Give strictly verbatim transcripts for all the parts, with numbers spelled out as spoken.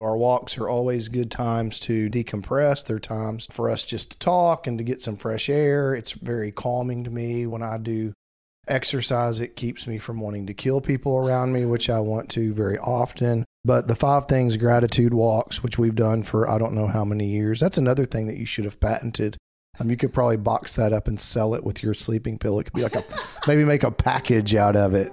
Our walks are always good times to decompress. They're times for us just to talk and to get some fresh air. It's very calming to me. When I do exercise, it keeps me from wanting to kill people around me, which I want to very often. But the five things gratitude walks, which we've done for I don't know how many years, that's another thing that you should have patented. Um, you could probably box that up and sell it with your sleeping pill. It could be like a, maybe make a package out of it.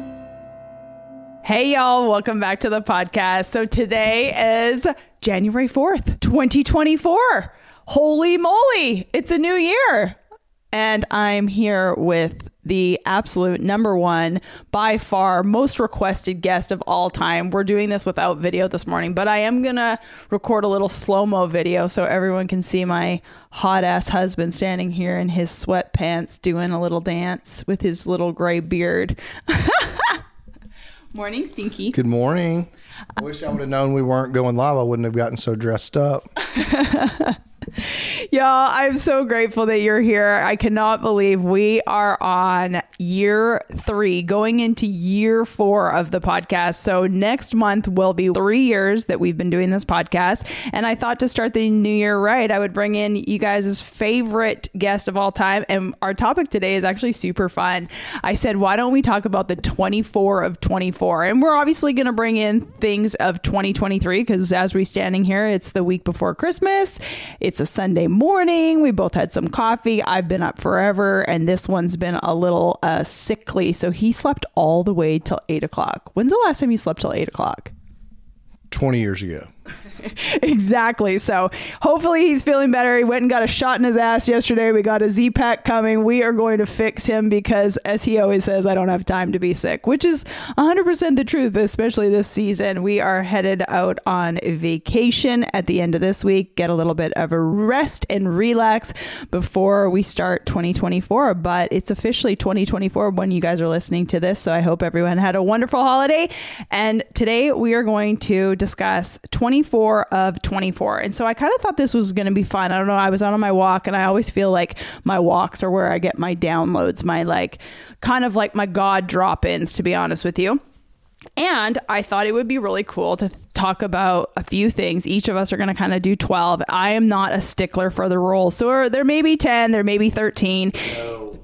Hey, y'all. Welcome back to the podcast. So today is January fourth, twenty twenty-four. Holy moly. It's a new year. And I'm here with the absolute number one, by far, most requested guest of all time. We're doing this without video this morning, but I am going to record a little slow-mo video so everyone can see my hot-ass husband standing here in his sweatpants doing a little dance with his little gray beard. Morning, Stinky. Good morning. I wish I would have known we weren't going live. I wouldn't have gotten so dressed up. Y'all, I'm so grateful that you're here. I cannot believe we are on year three, going into year four of the podcast. So next month will be three years that we've been doing this podcast. And I thought to start the new year right, I would bring in you guys' favorite guest of all time. And our topic today is actually super fun. I said, why don't we talk about the twenty-four of twenty-four? And we're obviously going to bring in things of twenty twenty-three, because as we're standing here, it's the week before Christmas. It's a Sunday morning. We both had some coffee. I've been up forever, and this one's been a little uh, sickly. So he slept all the way till eight o'clock. When's the last time you slept till eight o'clock? twenty years ago. Exactly. So hopefully he's feeling better. He went and got a shot in his ass yesterday. We got a Z-Pack coming. We are going to fix him because, as he always says, I don't have time to be sick, which is one hundred percent the truth, especially this season. We are headed out on vacation at the end of this week, get a little bit of a rest and relax before we start twenty twenty-four. But it's officially twenty twenty-four when you guys are listening to this. So I hope everyone had a wonderful holiday. And today we are going to discuss twenty-four of twenty-four. And so I kind of thought this was going to be fun. I don't know. I was out on my walk, and I always feel like my walks are where I get my downloads, my like kind of like my God drop-ins, to be honest with you. And I thought it would be really cool to th- talk about a few things. Each of us are going to kind of do twelve. I am not a stickler for the rules. So there may be ten, there may be thirteen. No.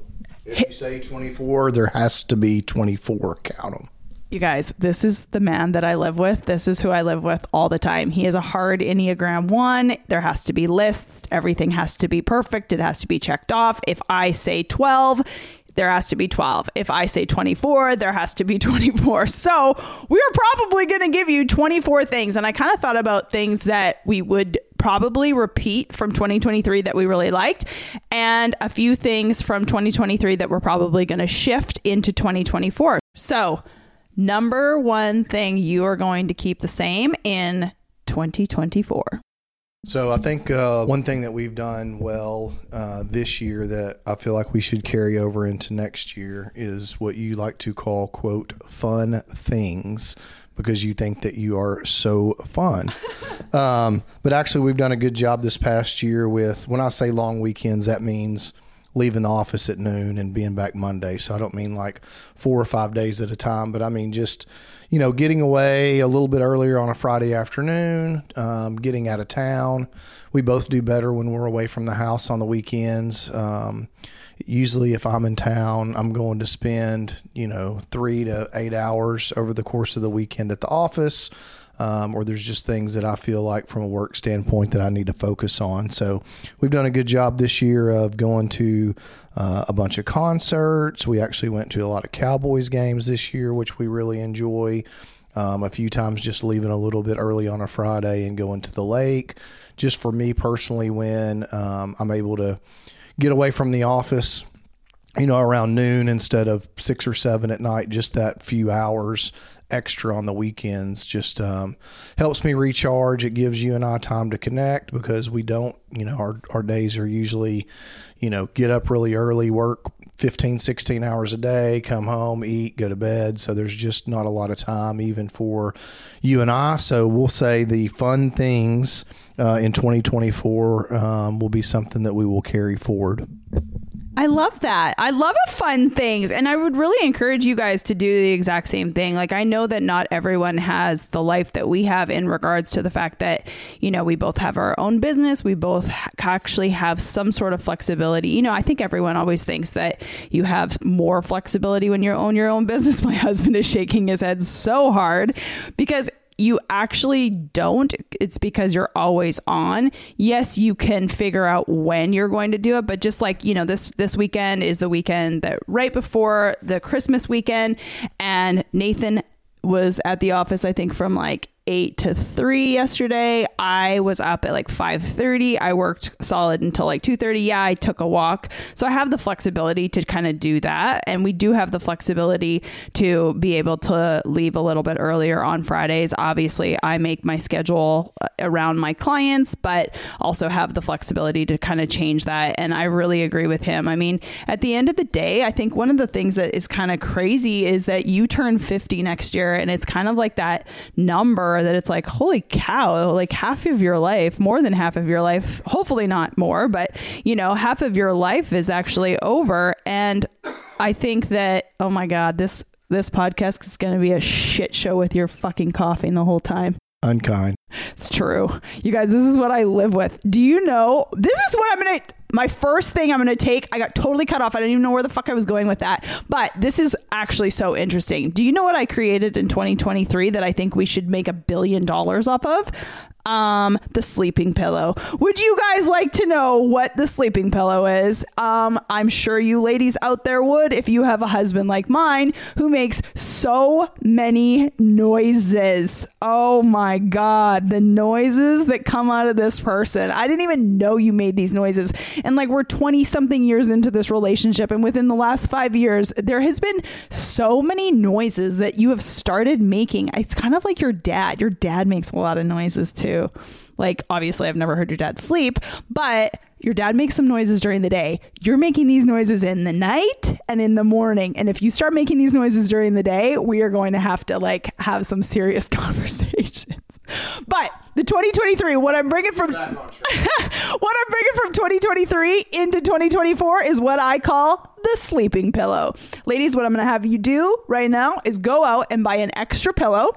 If you say twenty-four, there has to be twenty-four. Count them. You guys, this is the man that I live with. This is who I live with all the time. He is a hard Enneagram one. There has to be lists. Everything has to be perfect. It has to be checked off. If I say twelve, there has to be twelve. If I say twenty-four, there has to be twenty-four. So we are probably going to give you twenty-four things. And I kind of thought about things that we would probably repeat from twenty twenty-three that we really liked, and a few things from twenty twenty-three that we're probably going to shift into twenty twenty-four. So number one thing you are going to keep the same in twenty twenty-four. So I think uh, one thing that we've done well uh, this year that I feel like we should carry over into next year is what you like to call, quote, fun things, because you think that you are so fun. um, but actually, we've done a good job this past year with, when I say long weekends, that means leaving the office at noon and being back Monday. So I don't mean like four or five days at a time, but I mean just, you know, getting away a little bit earlier on a Friday afternoon, um, getting out of town. We both do better when we're away from the house on the weekends. Um, usually if I'm in town, I'm going to spend, you know, three to eight hours over the course of the weekend at the office. um, or there's just things that I feel like from a work standpoint that I need to focus on. So we've done a good job this year of going to uh, a bunch of concerts. We actually went to a lot of Cowboys games this year, which we really enjoy. Um, a few times just leaving a little bit early on a Friday and going to the lake. Just for me personally, when um, I'm able to get away from the office, you know, around noon instead of six or seven at night, just that few hours extra on the weekends just um, helps me recharge. It gives you and I time to connect because we don't, you know, our, our days are usually, you know, get up really early, work fifteen, sixteen hours a day, come home, eat, go to bed. So there's just not a lot of time even for you and I. So we'll say the fun things uh, in twenty twenty-four um, will be something that we will carry forward. I love that. I love a fun things. And I would really encourage you guys to do the exact same thing. Like, I know that not everyone has the life that we have in regards to the fact that, you know, we both have our own business. We both ha- actually have some sort of flexibility. You know, I think everyone always thinks that you have more flexibility when you own your own business. My husband is shaking his head so hard because you actually don't. It's because you're always on. Yes, you can figure out when you're going to do it, but just like, you know, this this weekend is the weekend that right before the Christmas weekend, and Nathan was at the office, I think, from like eight to three yesterday. I was up at like five thirty. I worked solid until like two thirty. Yeah, I took a walk. So I have the flexibility to kind of do that. And we do have the flexibility to be able to leave a little bit earlier on Fridays. Obviously, I make my schedule around my clients, but also have the flexibility to kind of change that. And I really agree with him. I mean, at the end of the day, I think one of the things that is kind of crazy is that you turn fifty next year, and it's kind of like that number that it's like, holy cow, like half of your life, more than half of your life, hopefully not more, but you know, half of your life is actually over. And I think that, oh my God, this, this podcast is going to be a shit show with your fucking coughing the whole time. Unkind. It's true. You guys, this is what I live with. Do you know, this is what I'm going to, my first thing I'm going to take, I got totally cut off. I didn't even know where the fuck I was going with that. But this is actually so interesting. Do you know what I created in twenty twenty-three that I think we should make a billion dollars off of? Um, the sleeping pillow. Would you guys like to know what the sleeping pillow is? Um, I'm sure you ladies out there would if you have a husband like mine who makes so many noises. Oh my God, the noises that come out of this person. I didn't even know you made these noises. And like, we're twenty something years into this relationship, and within the last five years, there has been so many noises that you have started making. It's kind of like your dad. Your dad makes a lot of noises too. Like, obviously I've never heard your dad sleep, but your dad makes some noises during the day. You're making these noises in the night and in the morning. And if you start making these noises during the day, we are going to have to like have some serious conversations. But the twenty twenty-three, what I'm bringing from what I'm bringing from twenty twenty-three into twenty twenty-four is what I call the sleeping pillow. Ladies, what I'm going to have you do right now is go out and buy an extra pillow.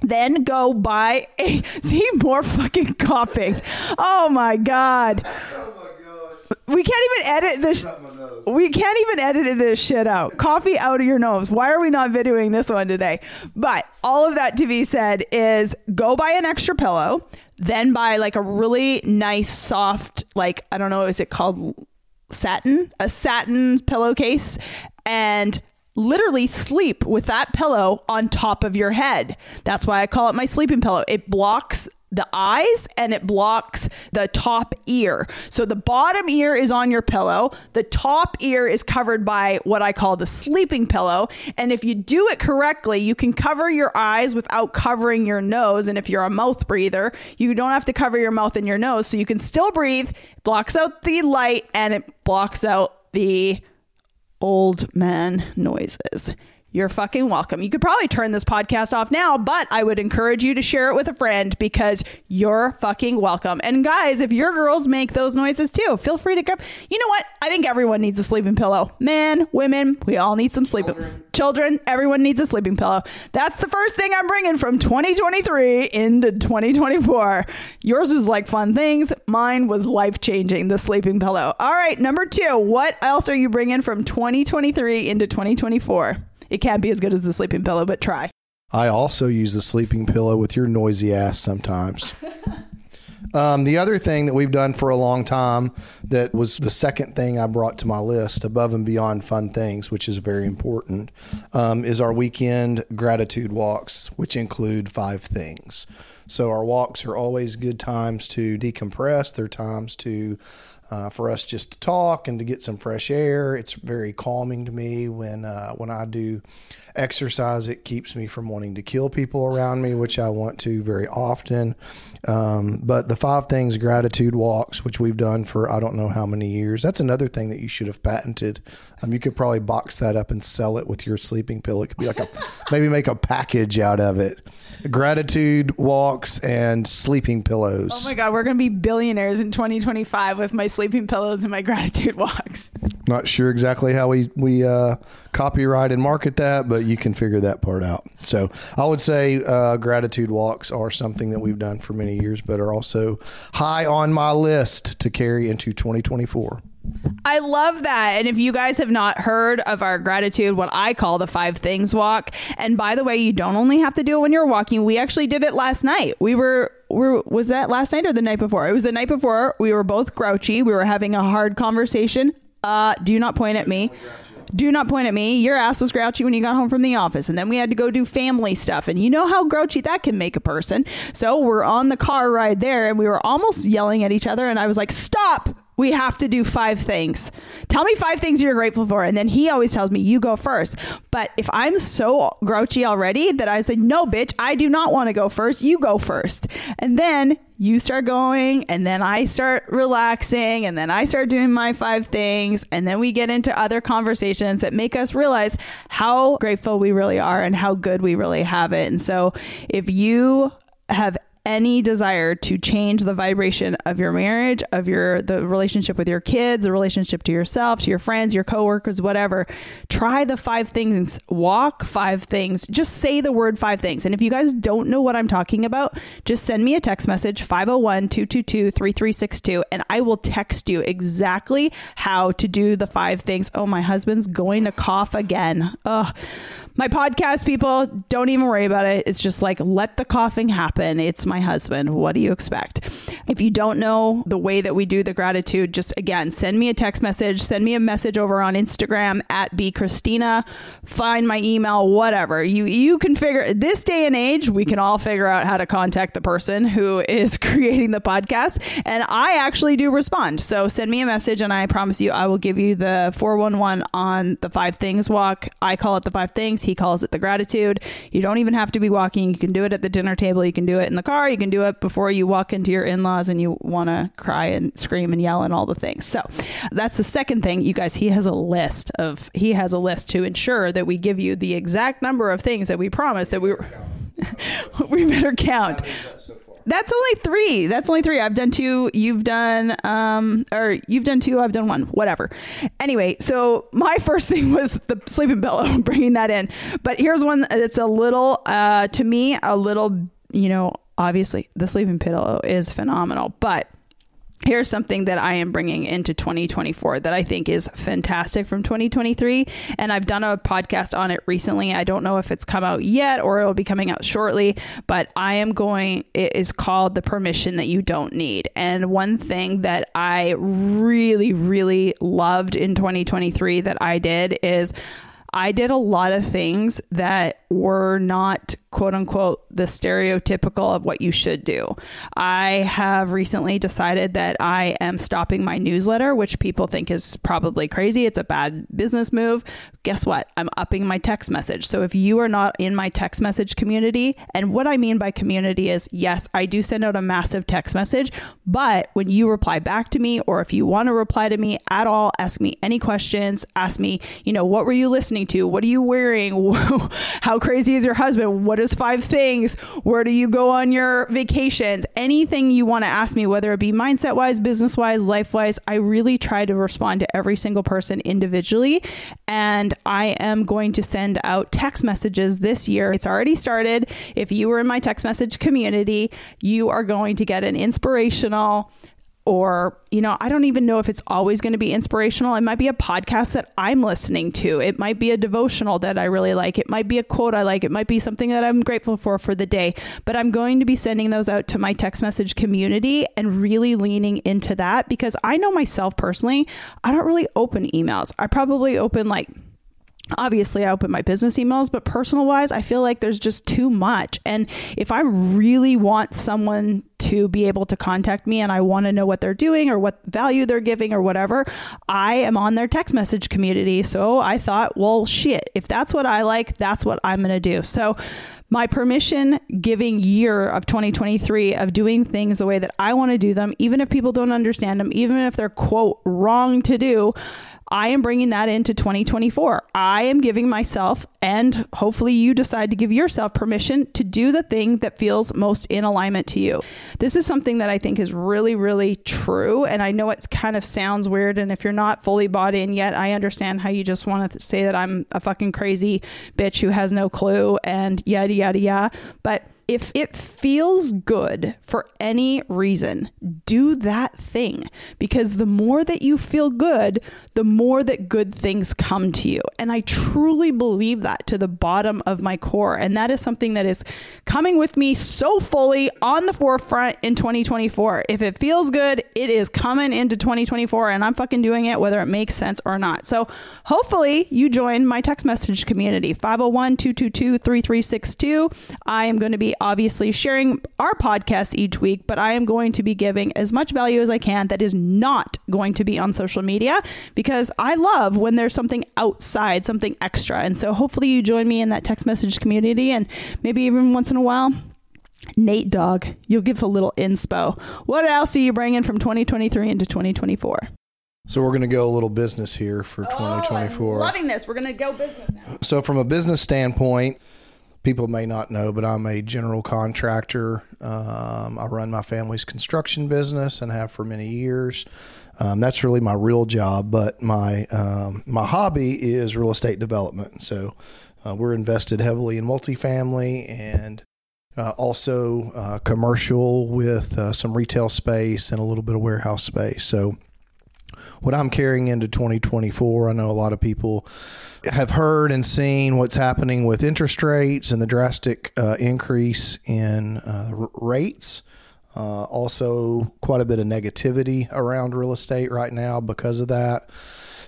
Then go buy a, see, more fucking coughing. Oh my God. Oh my gosh. We can't even edit this. We can't even edit this shit out. Coffee out of your nose. Why are we not videoing this one today? But all of that to be said is go buy an extra pillow, then buy like a really nice soft, like, I don't know, is it called satin? A satin pillowcase, and literally sleep with that pillow on top of your head. That's why I call it my sleeping pillow. It blocks the eyes and it blocks the top ear. So the bottom ear is on your pillow. The top ear is covered by what I call the sleeping pillow. And if you do it correctly, you can cover your eyes without covering your nose. And if you're a mouth breather, you don't have to cover your mouth and your nose. So you can still breathe. It blocks out the light and it blocks out the old man noises. You're fucking welcome. You could probably turn this podcast off now, but I would encourage you to share it with a friend because you're fucking welcome. And guys, if your girls make those noises too, feel free to grab. You know what? I think everyone needs a sleeping pillow. Men, women, we all need some sleeping. Children. Children, everyone needs a sleeping pillow. That's the first thing I'm bringing from twenty twenty-three into twenty twenty-four. Yours was like fun things. Mine was life-changing, the sleeping pillow. All right, number two. What else are you bringing from twenty twenty-three into twenty twenty-four? It can't be as good as the sleeping pillow, but try. I also use the sleeping pillow with your noisy ass sometimes. Um, the other thing that we've done for a long time that was the second thing I brought to my list above and beyond fun things, which is very important, um, is our weekend gratitude walks, which include five things. So our walks are always good times to decompress. They're times to uh, for us just to talk and to get some fresh air. It's very calming to me when uh, when I do exercise. It keeps me from wanting to kill people around me, which I want to very often. Um, but the five things gratitude walks, which we've done for I don't know how many years. That's another thing that you should have patented. Um, you could probably box that up and sell it with your sleeping pill. It could be like a maybe make a package out of it. Gratitude walk. And sleeping pillows. Oh my God, we're going to be billionaires in twenty twenty-five with my sleeping pillows and my gratitude walks. Not sure exactly how we, we uh, copyright and market that, but you can figure that part out. So I would say uh, gratitude walks are something that we've done for many years, but are also high on my list to carry into twenty twenty-four. I love that. And if you guys have not heard of our gratitude, what I call the five things walk. And by the way, you don't only have to do it when you're walking. We actually did it last night. We were, were was that last night or the night before? It was the night before. We were both grouchy. We were having a hard conversation. Uh, do not point at me. Do not point at me. Your ass was grouchy when you got home from the office. And then we had to go do family stuff. And you know how grouchy that can make a person. So we're on the car ride there and we were almost yelling at each other. And I was like, stop. We have to do five things. Tell me five things you're grateful for. And then he always tells me, you go first. But if I'm so grouchy already that I said, no, bitch, I do not want to go first. You go first. And then you start going, and then I start relaxing, and then I start doing my five things, and then we get into other conversations that make us realize how grateful we really are and how good we really have it. And so if you have any desire to change the vibration of your marriage, of your the relationship with your kids, the relationship to yourself, to your friends, your coworkers, whatever, try the five things, walk five things, just say the word five things. And if you guys don't know what I'm talking about, just send me a text message, five oh one, two two two, three three six two, and I will text you exactly how to do the five things. Oh, my husband's going to cough again. Ugh. My podcast people, don't even worry about it. It's just like, let the coughing happen. It's my husband. What do you expect? If you don't know the way that we do the gratitude, just again, send me a text message, send me a message over on Instagram at B Christina, find my email, whatever. You you can figure, this day and age, we can all figure out how to contact the person who is creating the podcast. And I actually do respond. So send me a message and I promise you, I will give you the four one one on the five things walk. I call it the five things. He calls it the gratitude. You don't even have to be walking. You can do it at the dinner table. You can do it in the car. You can do it before you walk into your in-laws and you want to cry and scream and yell and all the things. So that's the second thing. You guys, he has a list of, he has a list to ensure that we give you the exact number of things that we promised that we were, we better count. That's only three. That's only three. I've done two. You've done, um, or you've done two. I've done one, whatever. Anyway, so my first thing was the sleeping pillow, bringing that in. But here's one that's a little, uh, to me, a little, you know, obviously the sleeping pillow is phenomenal, but here's something that I am bringing into twenty twenty-four that I think is fantastic from twenty twenty-three. And I've done a podcast on it recently. I don't know if it's come out yet or it will be coming out shortly, but I am going, it is called The Permission That You Don't Need. And one thing that I really, really loved in twenty twenty-three that I did is I did a lot of things that were not quote unquote the stereotypical of what you should do. I have recently decided that I am stopping my newsletter, which people think is probably crazy. It's a bad business move. Guess what? I'm upping my text message. So if you are not in my text message community, and what I mean by community is, yes, I do send out a massive text message, but when you reply back to me, or if you want to reply to me at all, ask me any questions, ask me, you know, what were you listening to? What are you wearing? How crazy is your husband? What is five things? Where do you go on your vacations? Anything you want to ask me, whether it be mindset wise, business wise, life wise, I really try to respond to every single person individually. And I am going to send out text messages this year. It's already started. If you were in my text message community, you are going to get an inspirational or, you know, I don't even know if it's always going to be inspirational. It might be a podcast that I'm listening to. It might be a devotional that I really like. It might be a quote I like. It might be something that I'm grateful for for the day, but I'm going to be sending those out to my text message community and really leaning into that, because I know myself personally, I don't really open emails. I probably open like Obviously, I open my business emails, but personal wise, I feel like there's just too much. And if I really want someone to be able to contact me and I want to know what they're doing or what value they're giving or whatever, I am on their text message community. So I thought, well, shit, if that's what I like, that's what I'm going to do. So my permission giving year of twenty twenty-three of doing things the way that I want to do them, even if people don't understand them, even if they're quote wrong to do, I am bringing that into twenty twenty-four. I am giving myself, and hopefully you decide to give yourself permission to do the thing that feels most in alignment to you. This is something that I think is really, really true. And I know it kind of sounds weird. And if you're not fully bought in yet, I understand how you just want to say that I'm a fucking crazy bitch who has no clue and yada, yada, yada. But if it feels good for any reason, do that thing, because the more that you feel good, the more that good things come to you. And I truly believe that to the bottom of my core. And that is something that is coming with me so fully on the forefront in twenty twenty-four. If it feels good, it is coming into twenty twenty-four, and I'm fucking doing it whether it makes sense or not. So hopefully you join my text message community, five oh one, two two two, three three six two. I am going to be obviously sharing our podcast each week, but I am going to be giving as much value as I can that is not going to be on social media, because I love when there's something outside, something extra. And so hopefully you join me in that text message community, and maybe even once in a while, Nate Dog, you'll give a little inspo. What else are you bringing from twenty twenty-three into twenty twenty-four? So we're going to go a little business here for twenty twenty-four. Oh, I'm loving this. We're going to go business now. So from a business standpoint, people may not know, but I'm a general contractor. Um, I run my family's construction business and have for many years. Um, that's really my real job, but my um, my hobby is real estate development. So uh, we're invested heavily in multifamily and uh, also uh, commercial with uh, some retail space and a little bit of warehouse space. So what I'm carrying into twenty twenty-four, I know a lot of people have heard and seen what's happening with interest rates and the drastic uh, increase in uh, r- rates. Uh, also, quite a bit of negativity around real estate right now because of that.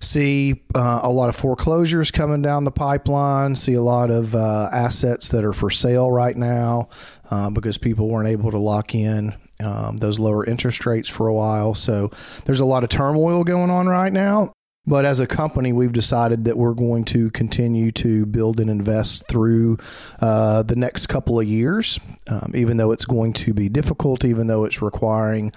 See uh, a lot of foreclosures coming down the pipeline, see a lot of uh, assets that are for sale right now uh, because people weren't able to lock in Um, those lower interest rates for a while. So there's a lot of turmoil going on right now. But as a company, we've decided that we're going to continue to build and invest through uh, the next couple of years, um, even though it's going to be difficult, even though it's requiring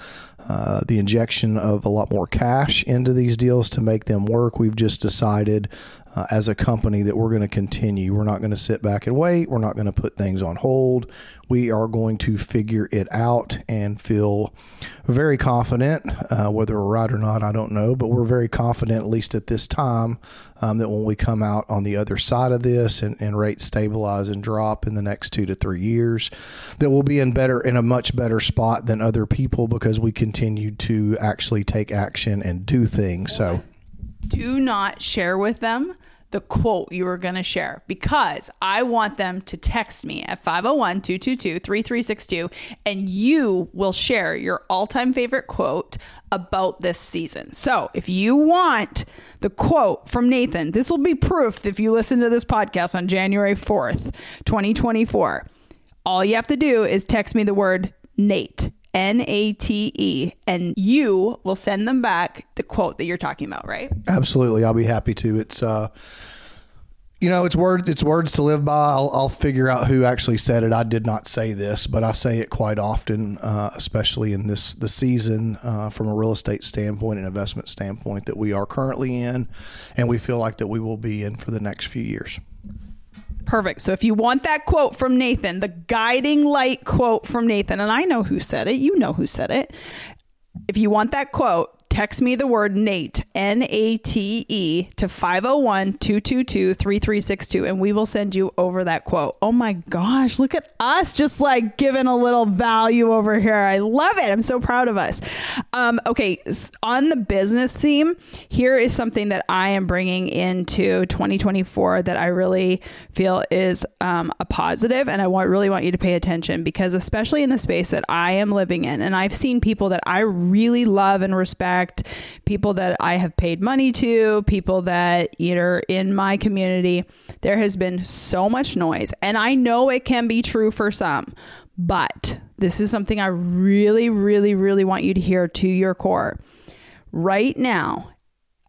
uh, the injection of a lot more cash into these deals to make them work. We've just decided uh, as a company that we're going to continue. We're not going to sit back and wait. We're not going to put things on hold. We are going to figure it out and feel very confident, uh, whether we're right or not, I don't know, but we're very confident, least at this time, um, that when we come out on the other side of this and, and rates stabilize and drop in the next two to three years, that we'll be in better, in a much better spot than other people, because we continue to actually take action and do things. So do not share with them the quote you were going to share, because I want them to text me at five oh one, two two two, three three six two, and you will share your all-time favorite quote about this season. So if you want the quote from Nathan, this will be proof if you listen to this podcast on January fourth, twenty twenty-four. All you have to do is text me the word Nate, N A T E, and you will send them back the quote that you're talking about, right? Absolutely. I'll be happy to. It's, uh, you know, it's word, it's words to live by. I'll, I'll figure out who actually said it. I did not say this, but I say it quite often, uh, especially in this, the season, uh, from a real estate standpoint and investment standpoint that we are currently in, and we feel like that we will be in for the next few years. Perfect. So if you want that quote from Nathan, the guiding light quote from Nathan, and I know who said it, you know who said it. If you want that quote, text me the word Nate, N A T E, to five oh one, two two two, three three six two, and we will send you over that quote. Oh my gosh, look at us just like giving a little value over here. I love it. I'm so proud of us. Um, okay, on the business theme, here is something that I am bringing into twenty twenty-four that I really feel is um, a positive, and I want really want you to pay attention, because especially in the space that I am living in, and I've seen people that I really love and respect, people that I have paid money to, people that, you know, in my community, there has been so much noise. And I know it can be true for some, but this is something I really, really, really want you to hear to your core. Right now,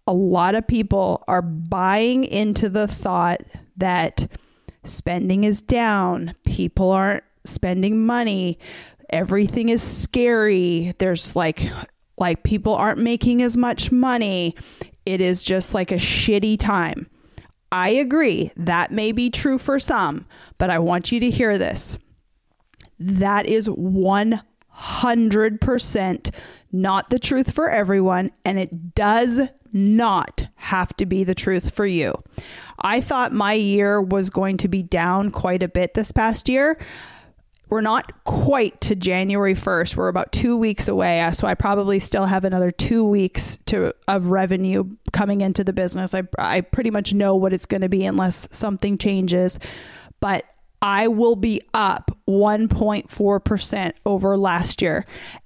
a lot of people are buying into the thought that spending is down, people aren't spending money, everything is scary, there's like like people aren't making as much money, it is just like a shitty time. I agree, that may be true for some, but I want you to hear this. That is one hundred percent not the truth for everyone, and it does not have to be the truth for you. I thought my year was going to be down quite a bit this past year. We're not quite to January first. We're about two weeks away. So I probably still have another two weeks to of revenue coming into the business. I, I pretty much know what it's going to be unless something changes. But I will be up one point four percent over last year.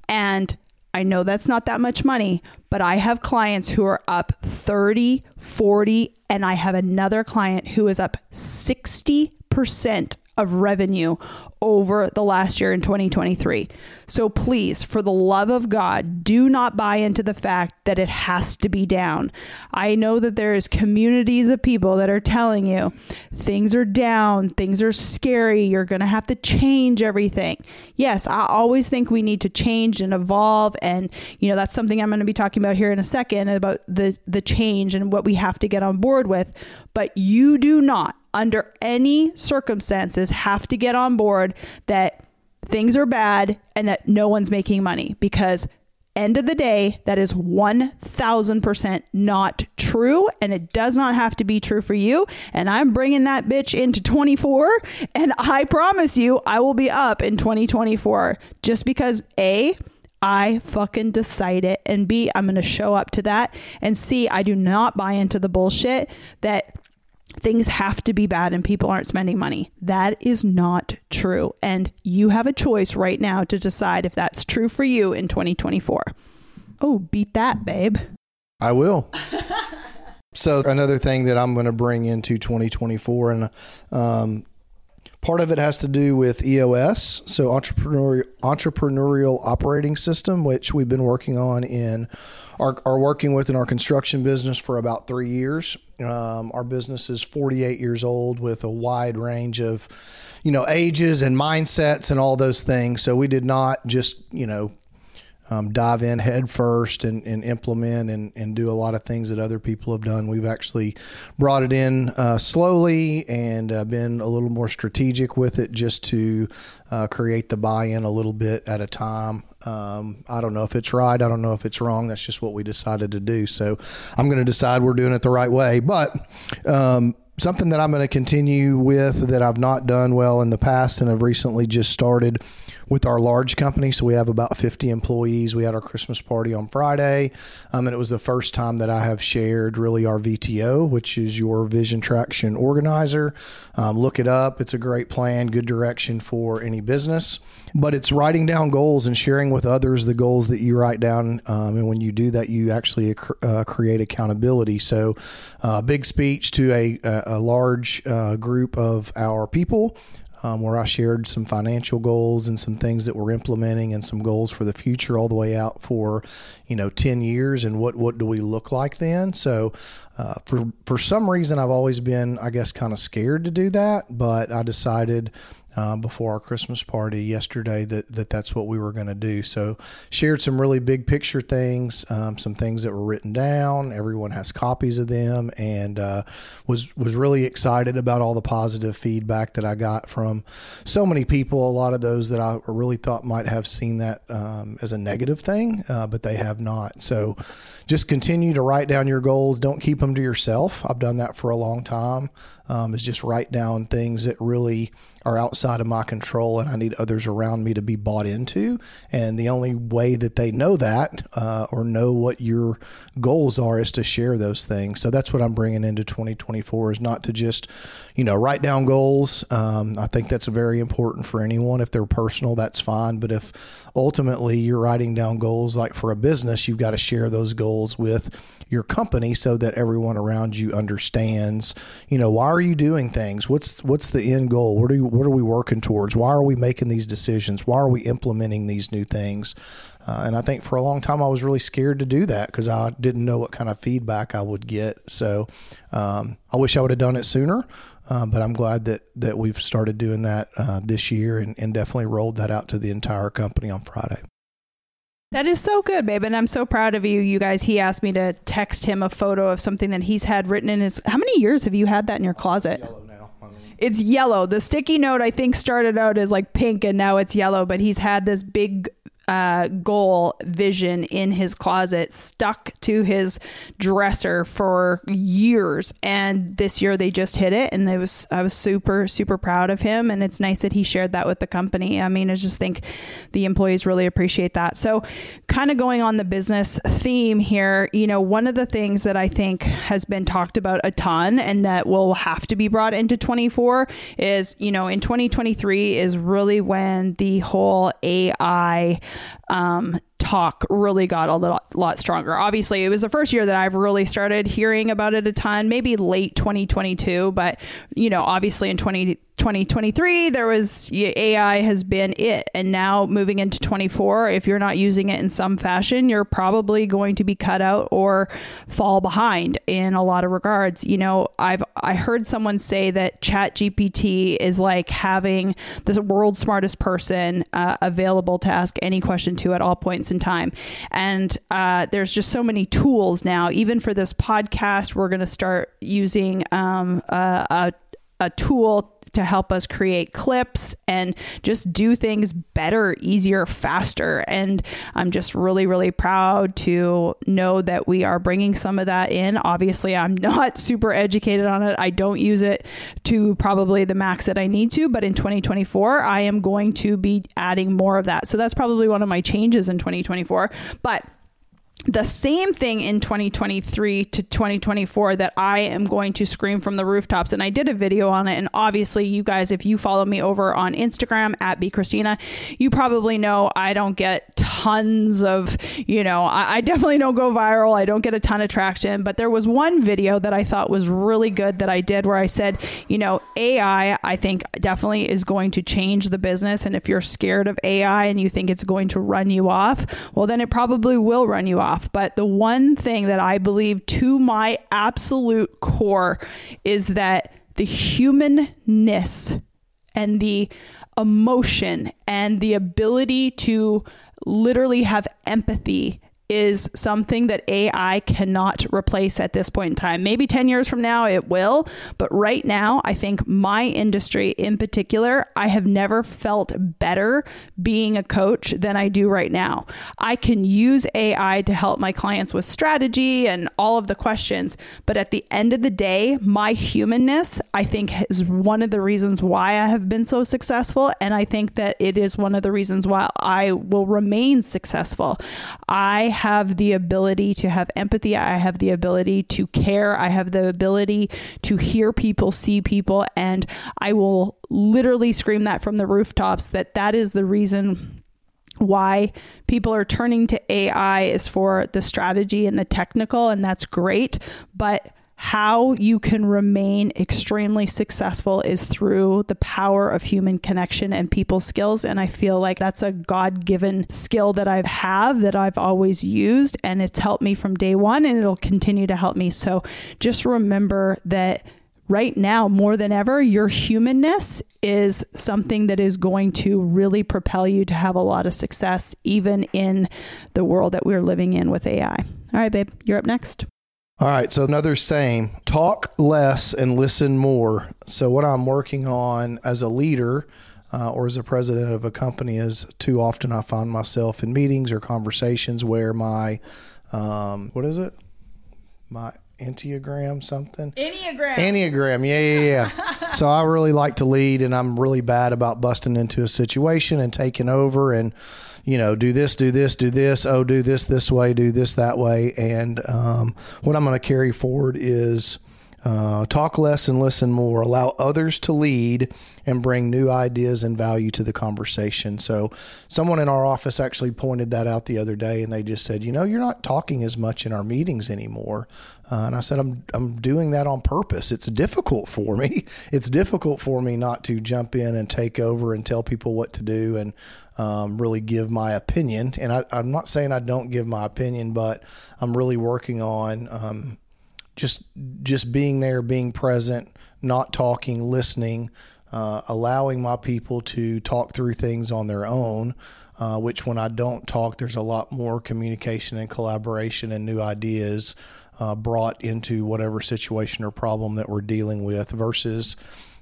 And I know that's not that much money, but I have clients who are up thirty, forty, and I have another client who is up sixty percent of revenue over the last year in twenty twenty-three. So please, for the love of God, do not buy into the fact that it has to be down. I know that there is communities of people that are telling you things are down, things are scary, you're going to have to change everything. Yes, I always think we need to change and evolve, and you know that's something I'm going to be talking about here in a second, about the the change and what we have to get on board with, but you do not under any circumstances have to get on board that things are bad and that no one's making money, because end of the day, that is one thousand percent not true, and it does not have to be true for you. And I'm bringing that bitch into twenty-four, and I promise you I will be up in twenty twenty-four, just because A, I fucking decide it, and B, I'm going to show up to that, and C, I do not buy into the bullshit that things have to be bad and people aren't spending money. That is not true. And you have a choice right now to decide if that's true for you in twenty twenty-four. Oh, beat that, babe. I will. So another thing that I'm going to bring into twenty twenty-four, and um, part of it has to do with E O S. So entrepreneurial, entrepreneurial operating system, which we've been working on in our, are working with in our construction business for about three years. Um, our business is forty-eight years old with a wide range of, you know, ages and mindsets and all those things. So we did not just, you know, um, dive in head first and, and implement and, and do a lot of things that other people have done. We've actually brought it in uh, slowly and uh, been a little more strategic with it, just to uh, create the buy-in a little bit at a time. Um, I don't know if it's right. I don't know if it's wrong. That's just what we decided to do. So I'm going to decide we're doing it the right way. But um, something that I'm going to continue with that I've not done well in the past and have recently just started with our large company. So we have about fifty employees. We had our Christmas party on Friday. Um, and it was the first time that I have shared really our V T O, which is your Vision Traction Organizer. Um, look it up. It's a great plan, good direction for any business. But it's writing down goals and sharing with others the goals that you write down. Um, and when you do that, you actually uh, create accountability. So a uh, big speech to a, a large uh, group of our people, um, where I shared some financial goals and some things that we're implementing and some goals for the future, all the way out for, you know, ten years, and what, what do we look like then? So uh, for, for some reason, I've always been, I guess, kind of scared to do that, but I decided uh, before our Christmas party yesterday that, that that's what we were going to do. So shared some really big picture things, um, some things that were written down. Everyone has copies of them, and uh, was was really excited about all the positive feedback that I got from so many people. A lot of those that I really thought might have seen that um, as a negative thing, uh, but they have not. So just continue to write down your goals. Don't keep them to yourself. I've done that for a long time. Um, is just write down things that really are outside of my control and I need others around me to be bought into. And the only way that they know that uh, or know what your goals are is to share those things. So that's what I'm bringing into twenty twenty-four, is not to just, you know, write down goals. Um, I think that's very important for anyone. If they're personal, that's fine. But if ultimately you're writing down goals, like for a business, you've got to share those goals with your company so that everyone around you understands, you know, why are you doing things? What's, what's the end goal? What do you, what are we working towards? Why are we making these decisions? Why are we implementing these new things? Uh, and I think for a long time, I was really scared to do that because I didn't know what kind of feedback I would get. So um, I wish I would have done it sooner, uh, but I'm glad that that we've started doing that uh, this year and, and definitely rolled that out to the entire company on Friday. That is so good, babe. And I'm so proud of you. You guys, he asked me to text him a photo of something that he's had written in his... How many years have you had that in your closet? It's yellow. The sticky note, I think, started out as like pink and now it's yellow, but he's had this big uh, goal vision in his closet stuck to his dresser for years. And this year they just hit it. And it was, I was super, super proud of him. And it's nice that he shared that with the company. I mean, I just think the employees really appreciate that. So kind of going on the business theme here, you know, one of the things that I think has been talked about a ton and that will have to be brought into twenty-four is, you know, in twenty twenty-three is really when the whole A I Um, talk really got a little, lot stronger. Obviously, it was the first year that I've really started hearing about it a ton, maybe late twenty twenty-two. But, you know, obviously in twenty twenty-three, there was A I has been it. And now moving into twenty-four, if you're not using it in some fashion, you're probably going to be cut out or fall behind in a lot of regards. You know, I've I heard someone say that ChatGPT is like having the world's smartest person uh, available to ask any question to at all points in time. And uh, there's just so many tools now. Even for this podcast, we're going to start using um, a, a, a tool to help us create clips and just do things better, easier, faster. And I'm just really, really proud to know that we are bringing some of that in. Obviously, I'm not super educated on it. I don't use it to probably the max that I need to, but in twenty twenty-four, I am going to be adding more of that. So that's probably one of my changes in twenty twenty-four. But the same thing in twenty twenty-three to twenty twenty-four that I am going to scream from the rooftops. And I did a video on it. And obviously, you guys, if you follow me over on Instagram at Be Christina, you probably know I don't get tons of, you know, I, I definitely don't go viral. I don't get a ton of traction. But there was one video that I thought was really good that I did where I said, you know, A I, I think definitely is going to change the business. And if you're scared of A I and you think it's going to run you off, well, then it probably will run you off. But the one thing that I believe to my absolute core is that the humanness and the emotion and the ability to literally have empathy is something that A I cannot replace at this point in time. Maybe ten years from now it will, but right now I think my industry in particular, I have never felt better being a coach than I do right now. I can use A I to help my clients with strategy and all of the questions, but at the end of the day, my humanness, I think, is one of the reasons why I have been so successful, and I think that it is one of the reasons why I will remain successful. I have the ability to have empathy. I have the ability to care. I have the ability to hear people, see people, and I will literally scream that from the rooftops that that is the reason why people are turning to A I is for the strategy and the technical, and that's great, but how you can remain extremely successful is through the power of human connection and people skills. And I feel like that's a God-given skill that I have, that I've always used, and it's helped me from day one, and it'll continue to help me. So just remember that right now, more than ever, your humanness is something that is going to really propel you to have a lot of success, even in the world that we're living in with A I. All right, babe, you're up next. All right. So another saying, talk less and listen more. So what I'm working on as a leader uh, or as a president of a company is too often I find myself in meetings or conversations where my, um, what is it? My Enneagram something? Enneagram. Enneagram. Yeah, yeah, yeah. So I really like to lead, and I'm really bad about busting into a situation and taking over and, you know, do this, do this, do this. Oh, do this this way, do this that way. And um, what I'm going to carry forward is uh, talk less and listen more. Allow others to lead and bring new ideas and value to the conversation. So someone in our office actually pointed that out the other day, and they just said, you know, you're not talking as much in our meetings anymore. Uh, and I said, I'm I'm doing that on purpose. It's difficult for me. It's difficult for me not to jump in and take over and tell people what to do and um, really give my opinion. And I, I'm not saying I don't give my opinion, but I'm really working on um, just just being there, being present, not talking, listening, uh, allowing my people to talk through things on their own. Uh, which when I don't talk, there's a lot more communication and collaboration and new ideas uh, brought into whatever situation or problem that we're dealing with versus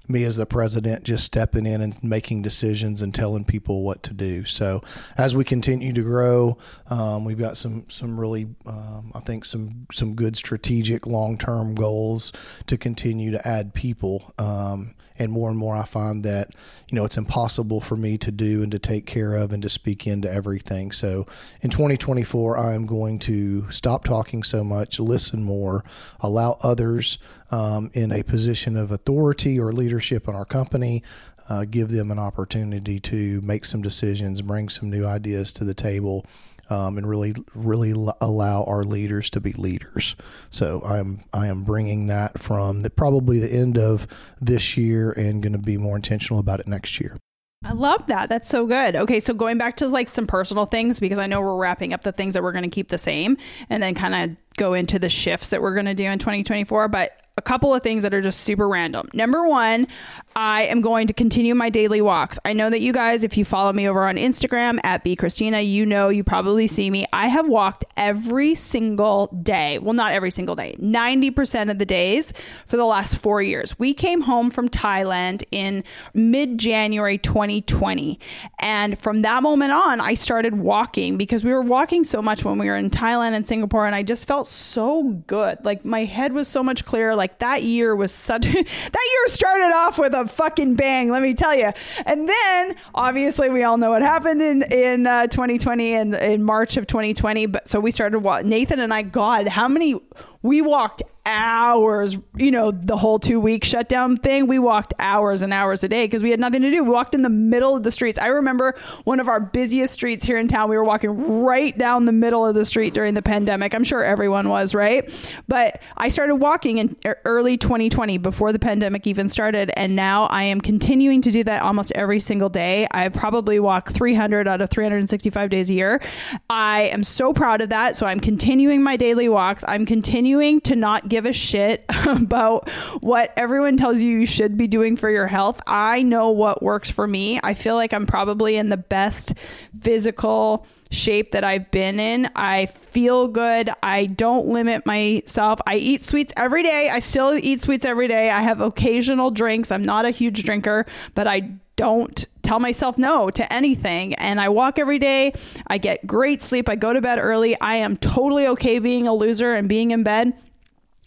me as the president just stepping in and making decisions and telling people what to do. So as we continue to grow, um, we've got some some really, um, I think, some some good strategic long-term goals to continue to add people. Um And more and more I find that, you know, it's impossible for me to do and to take care of and to speak into everything. So in twenty twenty-four, I'm going to stop talking so much, listen more, allow others um, in a position of authority or leadership in our company, uh, give them an opportunity to make some decisions, bring some new ideas to the table, um, and really, really allow our leaders to be leaders. So I'm, I am bringing that from the, probably the end of this year and going to be more intentional about it next year. I love that. That's so good. Okay. So going back to like some personal things, because I know we're wrapping up the things that we're going to keep the same and then kind of go into the shifts that we're going to do in twenty twenty-four. But a couple of things that are just super random. Number one, I am going to continue my daily walks. I know that you guys, if you follow me over on Instagram at bchristina, you know, you probably see me. I have walked every single day. Well, not every single day, ninety percent of the days for the last four years. We came home from Thailand in mid-January twenty twenty. And from that moment on, I started walking because we were walking so much when we were in Thailand and Singapore. And I just felt so good. Like my head was so much clearer. Like, Like that year was such, that year started off with a fucking bang, let me tell you. And then obviously we all know what happened in, in uh, twenty twenty and in March of twenty twenty. But so we started, Nathan and I, God, how many, we walked hours, you know, the whole two week shutdown thing. We walked hours and hours a day because we had nothing to do. We walked in the middle of the streets. I remember one of our busiest streets here in town. We were walking right down the middle of the street during the pandemic. I'm sure everyone was, right? But I started walking in early twenty twenty before the pandemic even started. And now I am continuing to do that almost every single day. I probably walk three hundred out of three hundred sixty-five days a year. I am so proud of that. So I'm continuing my daily walks. I'm continuing to not get give a shit about what everyone tells you you should be doing for your health. I know what works for me. I feel like I'm probably in the best physical shape that I've been in. I feel good. I don't limit myself. I eat sweets every day. I still eat sweets every day. I have occasional drinks. I'm not a huge drinker, but I don't tell myself no to anything. And I walk every day. I get great sleep. I go to bed early. I am totally okay being a loser and being in bed.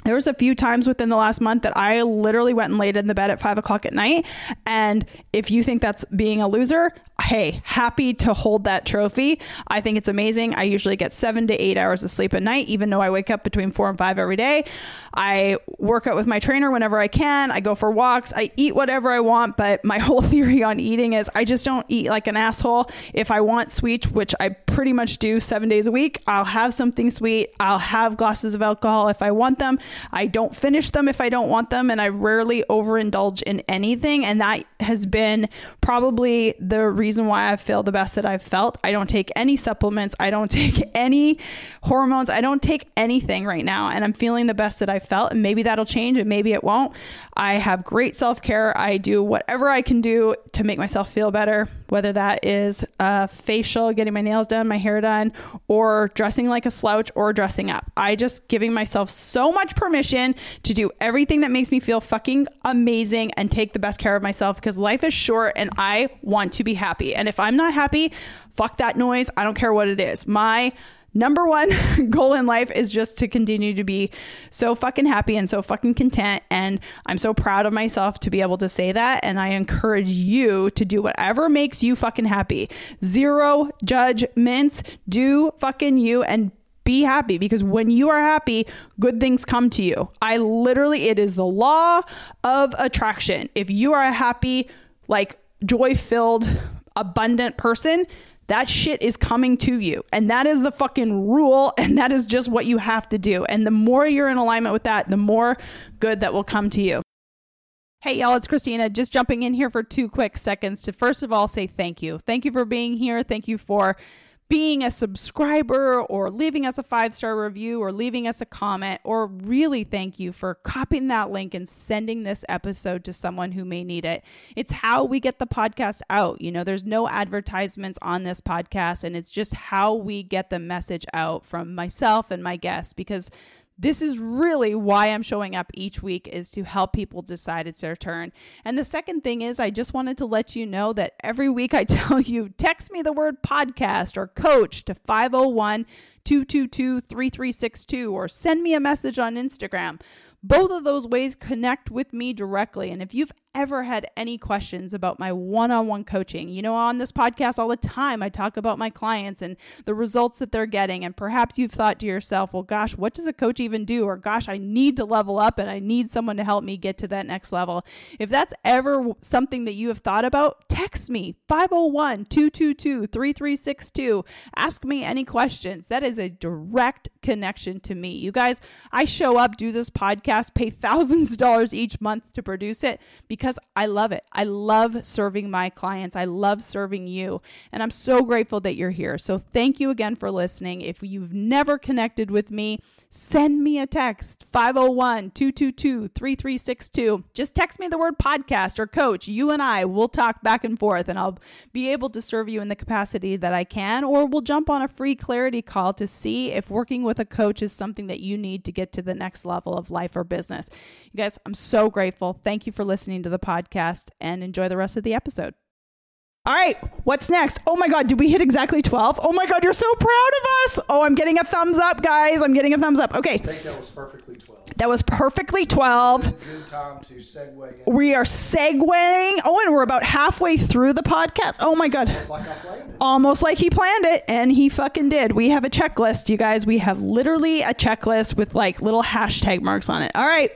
There was a few times within the last month that I literally went and laid in the bed at five o'clock at night. And if you think that's being a loser, hey, happy to hold that trophy. I think it's amazing. I usually get seven to eight hours of sleep a night, even though I wake up between four and five every day. I work out with my trainer whenever I can. I go for walks. I eat whatever I want. But my whole theory on eating is I just don't eat like an asshole. If I want sweet, which I pretty much do seven days a week, I'll have something sweet. I'll have glasses of alcohol if I want them. I don't finish them if I don't want them. And I rarely overindulge in anything. And that has been probably the reason reason why I feel the best that I've felt. I don't take any supplements. I don't take any hormones. I don't take anything right now. And I'm feeling the best that I've felt. And maybe that'll change and maybe it won't. I have great self-care. I do whatever I can do to make myself feel better, whether that is a facial, getting my nails done, my hair done, or dressing like a slouch or dressing up. I just giving myself so much permission to do everything that makes me feel fucking amazing and take the best care of myself, because life is short and I want to be happy. And if I'm not happy, fuck that noise. I don't care what it is. My number one goal in life is just to continue to be so fucking happy and so fucking content. And I'm so proud of myself to be able to say that. And I encourage you to do whatever makes you fucking happy. Zero judgments. Do fucking you and be happy, because when you are happy, good things come to you. I literally, it is the law of attraction. If you are a happy, like joy-filled, abundant person, that shit is coming to you. And that is the fucking rule. And that is just what you have to do. And the more you're in alignment with that, the more good that will come to you. Hey y'all, it's Christina. Just jumping in here for two quick seconds to first of all say thank you. Thank you for being here. Thank you for being a subscriber or leaving us a five-star review or leaving us a comment, or really thank you for copying that link and sending this episode to someone who may need it. It's how we get the podcast out. You know, there's no advertisements on this podcast, and it's just how we get the message out from myself and my guests, because this is really why I'm showing up each week, is to help people decide it's their turn. And the second thing is, I just wanted to let you know that every week I tell you, text me the word podcast or coach to five oh one, two two two, three three six two or send me a message on Instagram. Both of those ways connect with me directly. And if you've ever had any questions about my one-on-one coaching, you know, on this podcast all the time, I talk about my clients and the results that they're getting. And perhaps you've thought to yourself, well, gosh, what does a coach even do? Or gosh, I need to level up and I need someone to help me get to that next level. If that's ever something that you have thought about, text me five oh one, two two two, three three six two. Ask me any questions. That is a direct connection to me. You guys, I show up, do this podcast, pay thousands of dollars each month to produce it because I love it. I love serving my clients. I love serving you. And I'm so grateful that you're here. So thank you again for listening. If you've never connected with me, send me a text, five oh one, two two two, three three six two. Just text me the word podcast or coach. You and I will talk back and forth, and I'll be able to serve you in the capacity that I can, or we'll jump on a free clarity call to see if working with a coach is something that you need to get to the next level of life or business. You guys, I'm so grateful. Thank you for listening to the podcast and enjoy the rest of the episode. All right, what's next? Oh my God, did we hit exactly twelve? Oh my God, you're so proud of us. Oh, I'm getting a thumbs up, guys. I'm getting a thumbs up. Okay. I think that was perfectly twelve. That was perfectly twelve. Good time to segue. We are segueing. Oh, and we're about halfway through the podcast. Oh my God. Almost like I planned it. Almost like he planned it, and he fucking did. We have a checklist, you guys. We have literally a checklist with like little hashtag marks on it. All right.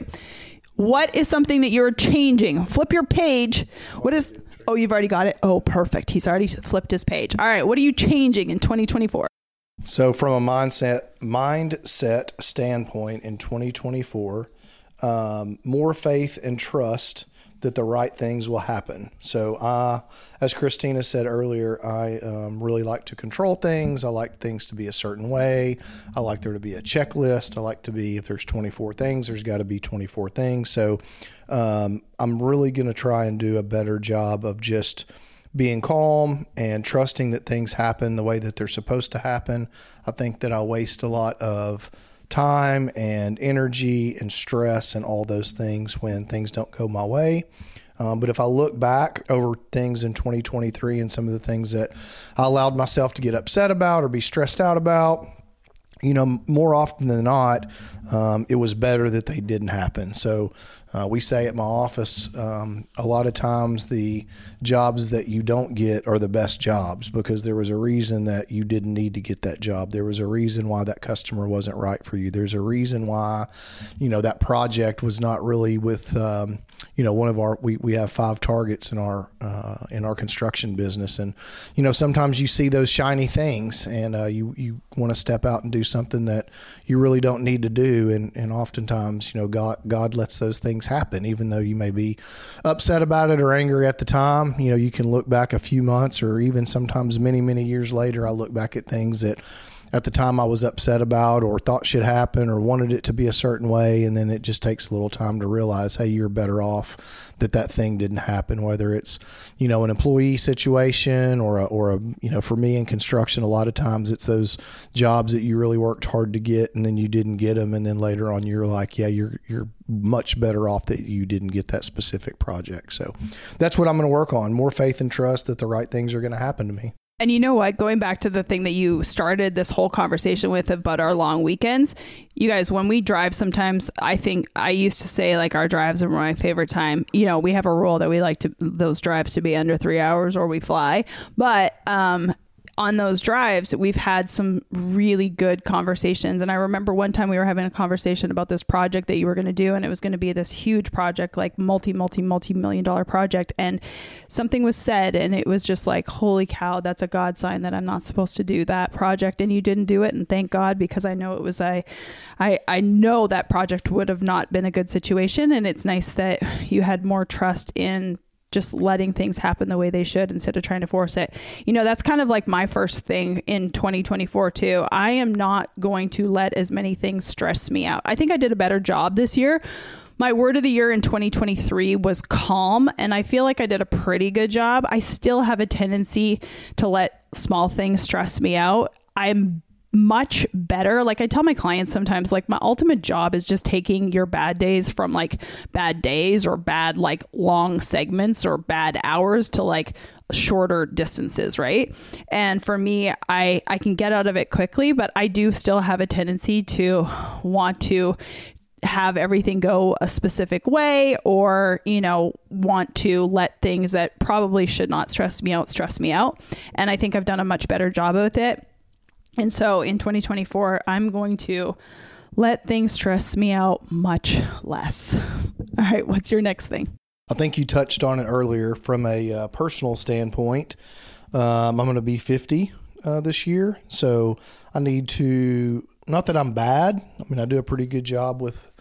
What is something that you're changing? Flip your page. What is... Oh, you've already got it. Oh, perfect. He's already flipped his page. All right. What are you changing in twenty twenty-four? So from a mindset mindset standpoint in twenty twenty-four, um, more faith and trust that the right things will happen. So uh, as Christina said earlier, I um, really like to control things. I like things to be a certain way. I like there to be a checklist. I like to be, if there's twenty-four things, there's got to be twenty-four things. So um, I'm really going to try and do a better job of just being calm and trusting that things happen the way that they're supposed to happen. I think that I waste a lot of time and energy and stress and all those things when things don't go my way. Um, but if I look back over things in twenty twenty-three and some of the things that I allowed myself to get upset about or be stressed out about, you know, more often than not, um, it was better that they didn't happen. So uh, we say at my office, um, a lot of times the jobs that you don't get are the best jobs, because there was a reason that you didn't need to get that job. There was a reason why that customer wasn't right for you. There's a reason why, you know, that project was not really with, um, you know, one of our, we, we have five targets in our, uh, in our construction business. And, you know, sometimes you see those shiny things and uh, you, you want to step out and do something that you really don't need to do. And, and oftentimes, you know, God, God lets those things things happen, even though you may be upset about it or angry at the time. You know, you can look back a few months or even sometimes many, many years later. I look back at things that at the time I was upset about or thought should happen or wanted it to be a certain way. And then it just takes a little time to realize, hey, you're better off that that thing didn't happen, whether it's, you know, an employee situation or, a, or a, you know, for me in construction, a lot of times it's those jobs that you really worked hard to get and then you didn't get them. And then later on, you're like, yeah, you're, you're much better off that you didn't get that specific project. So that's what I'm going to work on. More faith and trust that the right things are going to happen to me. And you know what, going back to the thing that you started this whole conversation with about our long weekends, you guys, when we drive sometimes, I think I used to say like our drives are my favorite time. You know, we have a rule that we like to those drives to be under three hours or we fly. But um, on those drives, we've had some really good conversations. And I remember one time we were having a conversation about this project that you were going to do. And it was going to be this huge project, like multi, multi, multi million dollar project. And something was said and it was just like, holy cow, that's a God sign that I'm not supposed to do that project. And you didn't do it. And thank God, because I know it was, I, I, I know that project would have not been a good situation. And it's nice that you had more trust in just letting things happen the way they should instead of trying to force it. You know, that's kind of like my first thing in twenty twenty-four too. I am not going to let as many things stress me out. I think I did a better job this year. My word of the year in twenty twenty-three was calm, and I feel like I did a pretty good job. I still have a tendency to let small things stress me out. I'm much better. Like I tell my clients sometimes, like my ultimate job is just taking your bad days from like bad days or bad, like long segments or bad hours to like shorter distances. Right. And for me, I, I can get out of it quickly, but I do still have a tendency to want to have everything go a specific way or, you know, want to let things that probably should not stress me out, stress me out. And I think I've done a much better job with it. And so in twenty twenty-four, I'm going to let things stress me out much less. All right, what's your next thing? I think you touched on it earlier from a uh, personal standpoint. Um, I'm going to be fifty uh, this year. So I need to, not that I'm bad. I mean, I do a pretty good job with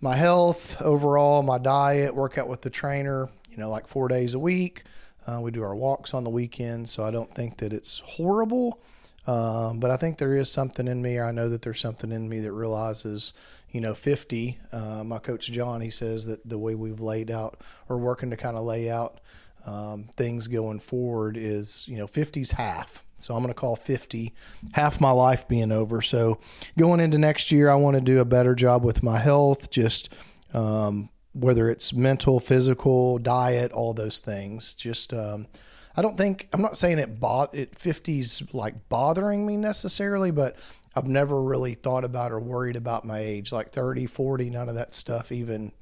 my health overall, my diet, work out with the trainer, you know, like four days a week. Uh, we do our walks on the weekends. So I don't think that it's horrible. Um, but I think there is something in me. I know that there's something in me that realizes, you know, fifty, uh, my coach, John, he says that the way we've laid out or working to kind of lay out, um, things going forward is, you know, fifty's half. So I'm going to call fifty half my life being over. So going into next year, I want to do a better job with my health, just, um, whether it's mental, physical, diet, all those things, just, um, I don't think, I'm not saying it, bo- it fifties like bothering me necessarily, but I've never really thought about or worried about my age, like thirty, forty, none of that stuff even,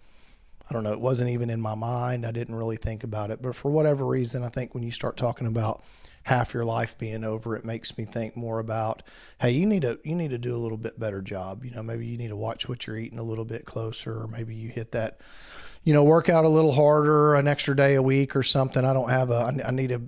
I don't know, it wasn't even in my mind. I didn't really think about it. But for whatever reason, I think when you start talking about half your life being over, it makes me think more about, hey, you need to, you need to do a little bit better job. You know, maybe you need to watch what you're eating a little bit closer, or maybe you hit that, you know, work out a little harder, an extra day a week or something. I don't have a, I need to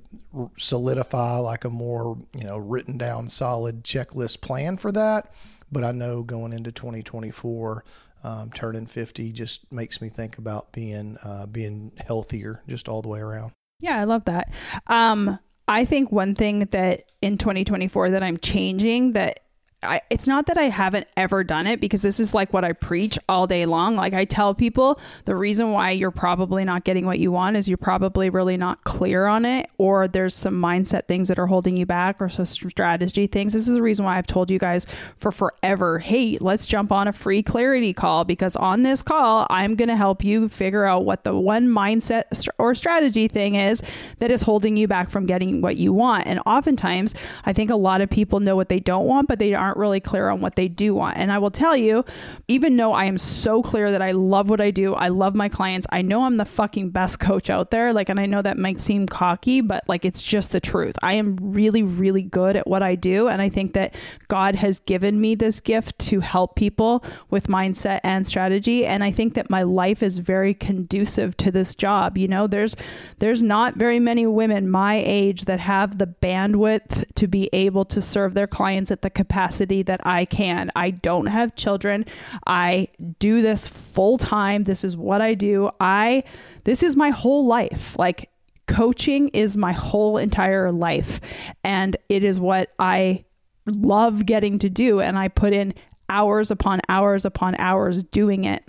solidify like a more, you know, written down solid checklist plan for that. But I know going into twenty twenty-four, um, turning fifty just makes me think about being, uh, being healthier just all the way around. Yeah, I love that. Um, I think one thing that in twenty twenty-four that I'm changing that I, it's not that I haven't ever done it, because this is like what I preach all day long. Like I tell people the reason why you're probably not getting what you want is you're probably really not clear on it, or there's some mindset things that are holding you back, or some strategy things. This is the reason why I've told you guys for forever, hey, let's jump on a free clarity call, because on this call, I'm going to help you figure out what the one mindset st- or strategy thing is that is holding you back from getting what you want. And oftentimes, I think a lot of people know what they don't want, but they aren't aren't really clear on what they do want. And I will tell you, even though I am so clear that I love what I do, I love my clients, I know I'm the fucking best coach out there. Like, and I know that might seem cocky, but like, it's just the truth. I am really, really good at what I do. And I think that God has given me this gift to help people with mindset and strategy. And I think that my life is very conducive to this job. You know, there's, there's not very many women my age that have the bandwidth to be able to serve their clients at the capacity capacity that I can. I don't have children. I do this full time. This is what I do. I, this is my whole life. Like, coaching is my whole entire life. And it is what I love getting to do. And I put in hours upon hours upon hours doing it.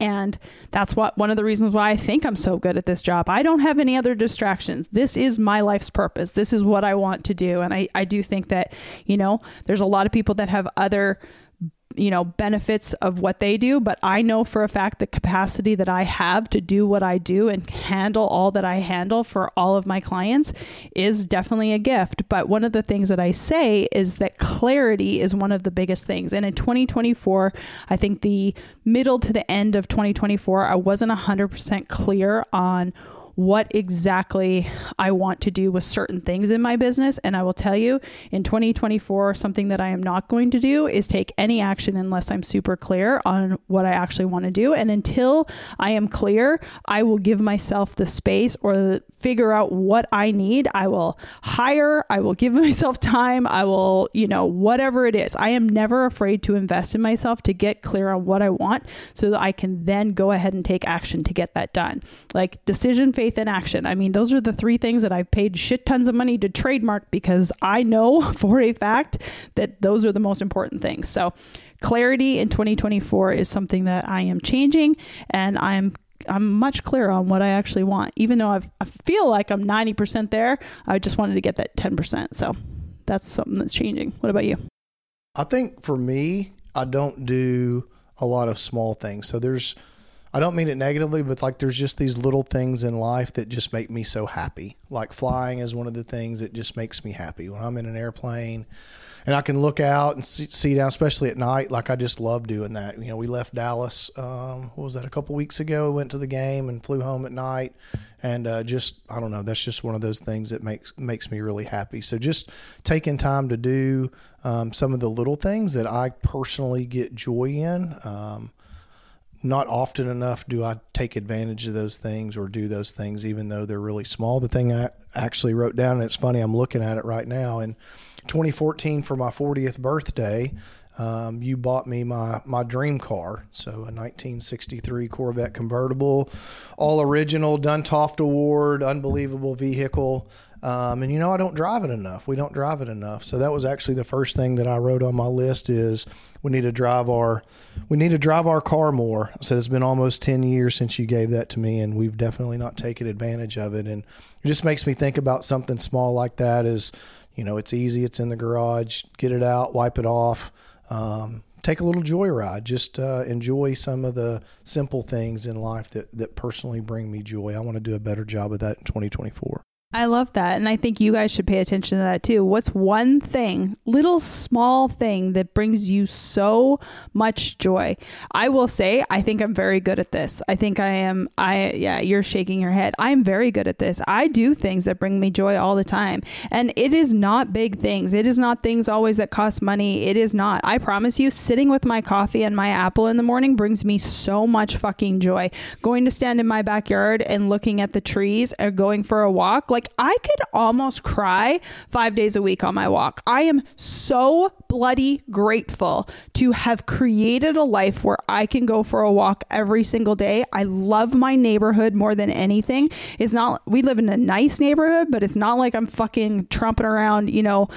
And that's what one of the reasons why I think I'm so good at this job. I don't have any other distractions. This is my life's purpose. This is what I want to do. And I, I do think that, you know, there's a lot of people that have other, you know, benefits of what they do. But I know for a fact the capacity that I have to do what I do and handle all that I handle for all of my clients is definitely a gift. But one of the things that I say is that clarity is one of the biggest things. And in twenty twenty-four, I think the middle to the end of twenty twenty-four, I wasn't one hundred percent clear on what exactly I want to do with certain things in my business. And I will tell you, in twenty twenty-four, something that I am not going to do is take any action unless I'm super clear on what I actually want to do. And until I am clear, I will give myself the space or the, figure out what I need. I will hire, I will give myself time, I will, you know, whatever it is. I am never afraid to invest in myself to get clear on what I want so that I can then go ahead and take action to get that done. Like, decision, faith, and action. I mean, those are the three things that I've paid shit tons of money to trademark because I know for a fact that those are the most important things. So clarity in twenty twenty-four is something that I am changing, and I'm I'm much clearer on what I actually want. Even though I've, I feel like I'm ninety percent there, I just wanted to get that ten percent. So that's something that's changing. What about you? I think for me, I don't do a lot of small things. So there's, I don't mean it negatively, but like there's just these little things in life that just make me so happy. Like flying is one of the things that just makes me happy. When I'm in an airplane and I can look out and see, see down, especially at night, like I just love doing that. You know, we left Dallas, um, what was that, a couple weeks ago, went to the game and flew home at night. And uh, just, I don't know, that's just one of those things that makes makes me really happy. So just taking time to do um, some of the little things that I personally get joy in. Um, not often enough do I take advantage of those things or do those things, even though they're really small. The thing I actually wrote down, and it's funny, I'm looking at it right now, in twenty fourteen for my fortieth birthday, Um, you bought me my, my dream car. So a nineteen sixty-three Corvette convertible, all original, Duntov award, unbelievable vehicle. Um, and you know, I don't drive it enough. We don't drive it enough. So that was actually the first thing that I wrote on my list is we need to drive our, we need to drive our car more. So it's been almost ten years since you gave that to me, and we've definitely not taken advantage of it. And it just makes me think about something small like that is, you know, it's easy. It's in the garage, get it out, wipe it off. Um, take a little joyride, just, uh, enjoy some of the simple things in life that, that personally bring me joy. I want to do a better job of that in twenty twenty-four. I love that. And I think you guys should pay attention to that too. What's one thing, little small thing that brings you so much joy? I will say, I think I'm very good at this. I think I am. I, yeah, you're shaking your head. I'm very good at this. I do things that bring me joy all the time. And it is not big things. It is not things always that cost money. It is not. I promise you, sitting with my coffee and my apple in the morning brings me so much fucking joy. Going to stand in my backyard and looking at the trees or going for a walk, like, I could almost cry five days a week on my walk. I am so bloody grateful to have created a life where I can go for a walk every single day. I love my neighborhood more than anything. It's not, we live in a nice neighborhood, but it's not like I'm fucking trumping around, you know,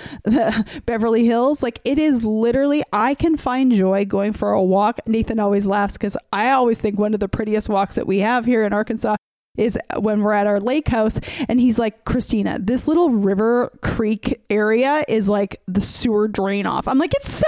Beverly Hills. Like, it is literally, I can find joy going for a walk. Nathan always laughs because I always think one of the prettiest walks that we have here in Arkansas is when we're at our lake house, and he's like, Christina, this little river creek area is like the sewer drain off. I'm like, it's so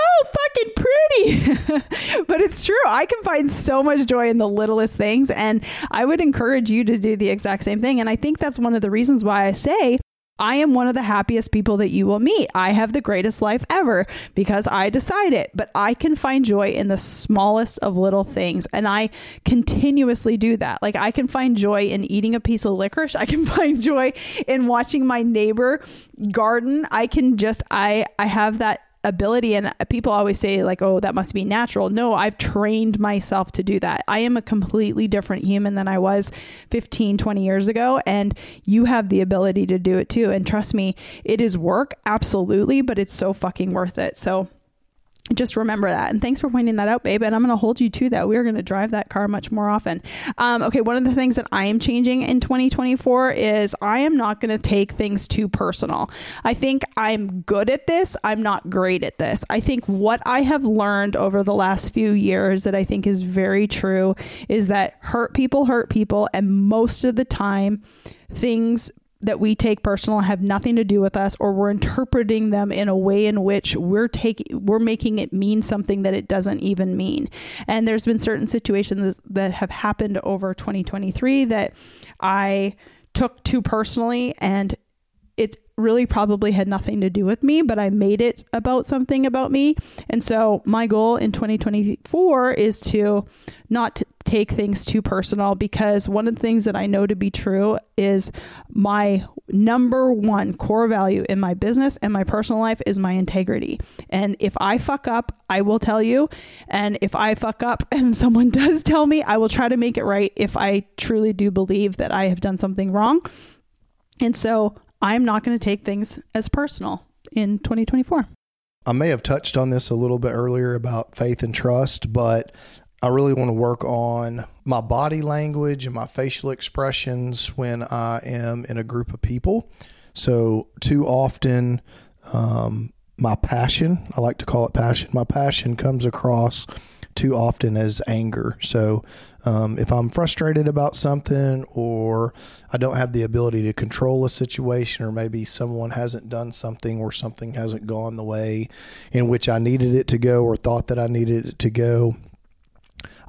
fucking pretty. But it's true. I can find so much joy in the littlest things. And I would encourage you to do the exact same thing. And I think that's one of the reasons why I say I am one of the happiest people that you will meet. I have the greatest life ever because I decide it, but I can find joy in the smallest of little things. And I continuously do that. Like, I can find joy in eating a piece of licorice. I can find joy in watching my neighbor garden. I can just, I, I have that ability. And people always say like, oh, that must be natural. No, I've trained myself to do that. I am a completely different human than I was fifteen, twenty years ago. And you have the ability to do it too. And trust me, it is work. Absolutely. But it's so fucking worth it. So just remember that. And thanks for pointing that out, babe. And I'm going to hold you to that. We are going to drive that car much more often. Um, okay. One of the things that I am changing in twenty twenty-four is I am not going to take things too personal. I think I'm good at this. I'm not great at this. I think what I have learned over the last few years that I think is very true is that hurt people hurt people. And most of the time, things that we take personal have nothing to do with us, or we're interpreting them in a way in which we're taking, we're making it mean something that it doesn't even mean. And there's been certain situations that have happened over twenty twenty-three that I took too personally, and it really probably had nothing to do with me, but I made it about something about me. And so my goal in twenty twenty-four is to not to take things too personal, because one of the things that I know to be true is my number one core value in my business and my personal life is my integrity. And if I fuck up, I will tell you. And if I fuck up and someone does tell me, I will try to make it right if I truly do believe that I have done something wrong. And so I'm not going to take things as personal in twenty twenty-four. I may have touched on this a little bit earlier about faith and trust, but I really want to work on my body language and my facial expressions when I am in a group of people. So too often, um, my passion, I like to call it passion, my passion comes across too often as anger. So um, if I'm frustrated about something, or I don't have the ability to control a situation, or maybe someone hasn't done something or something hasn't gone the way in which I needed it to go or thought that I needed it to go,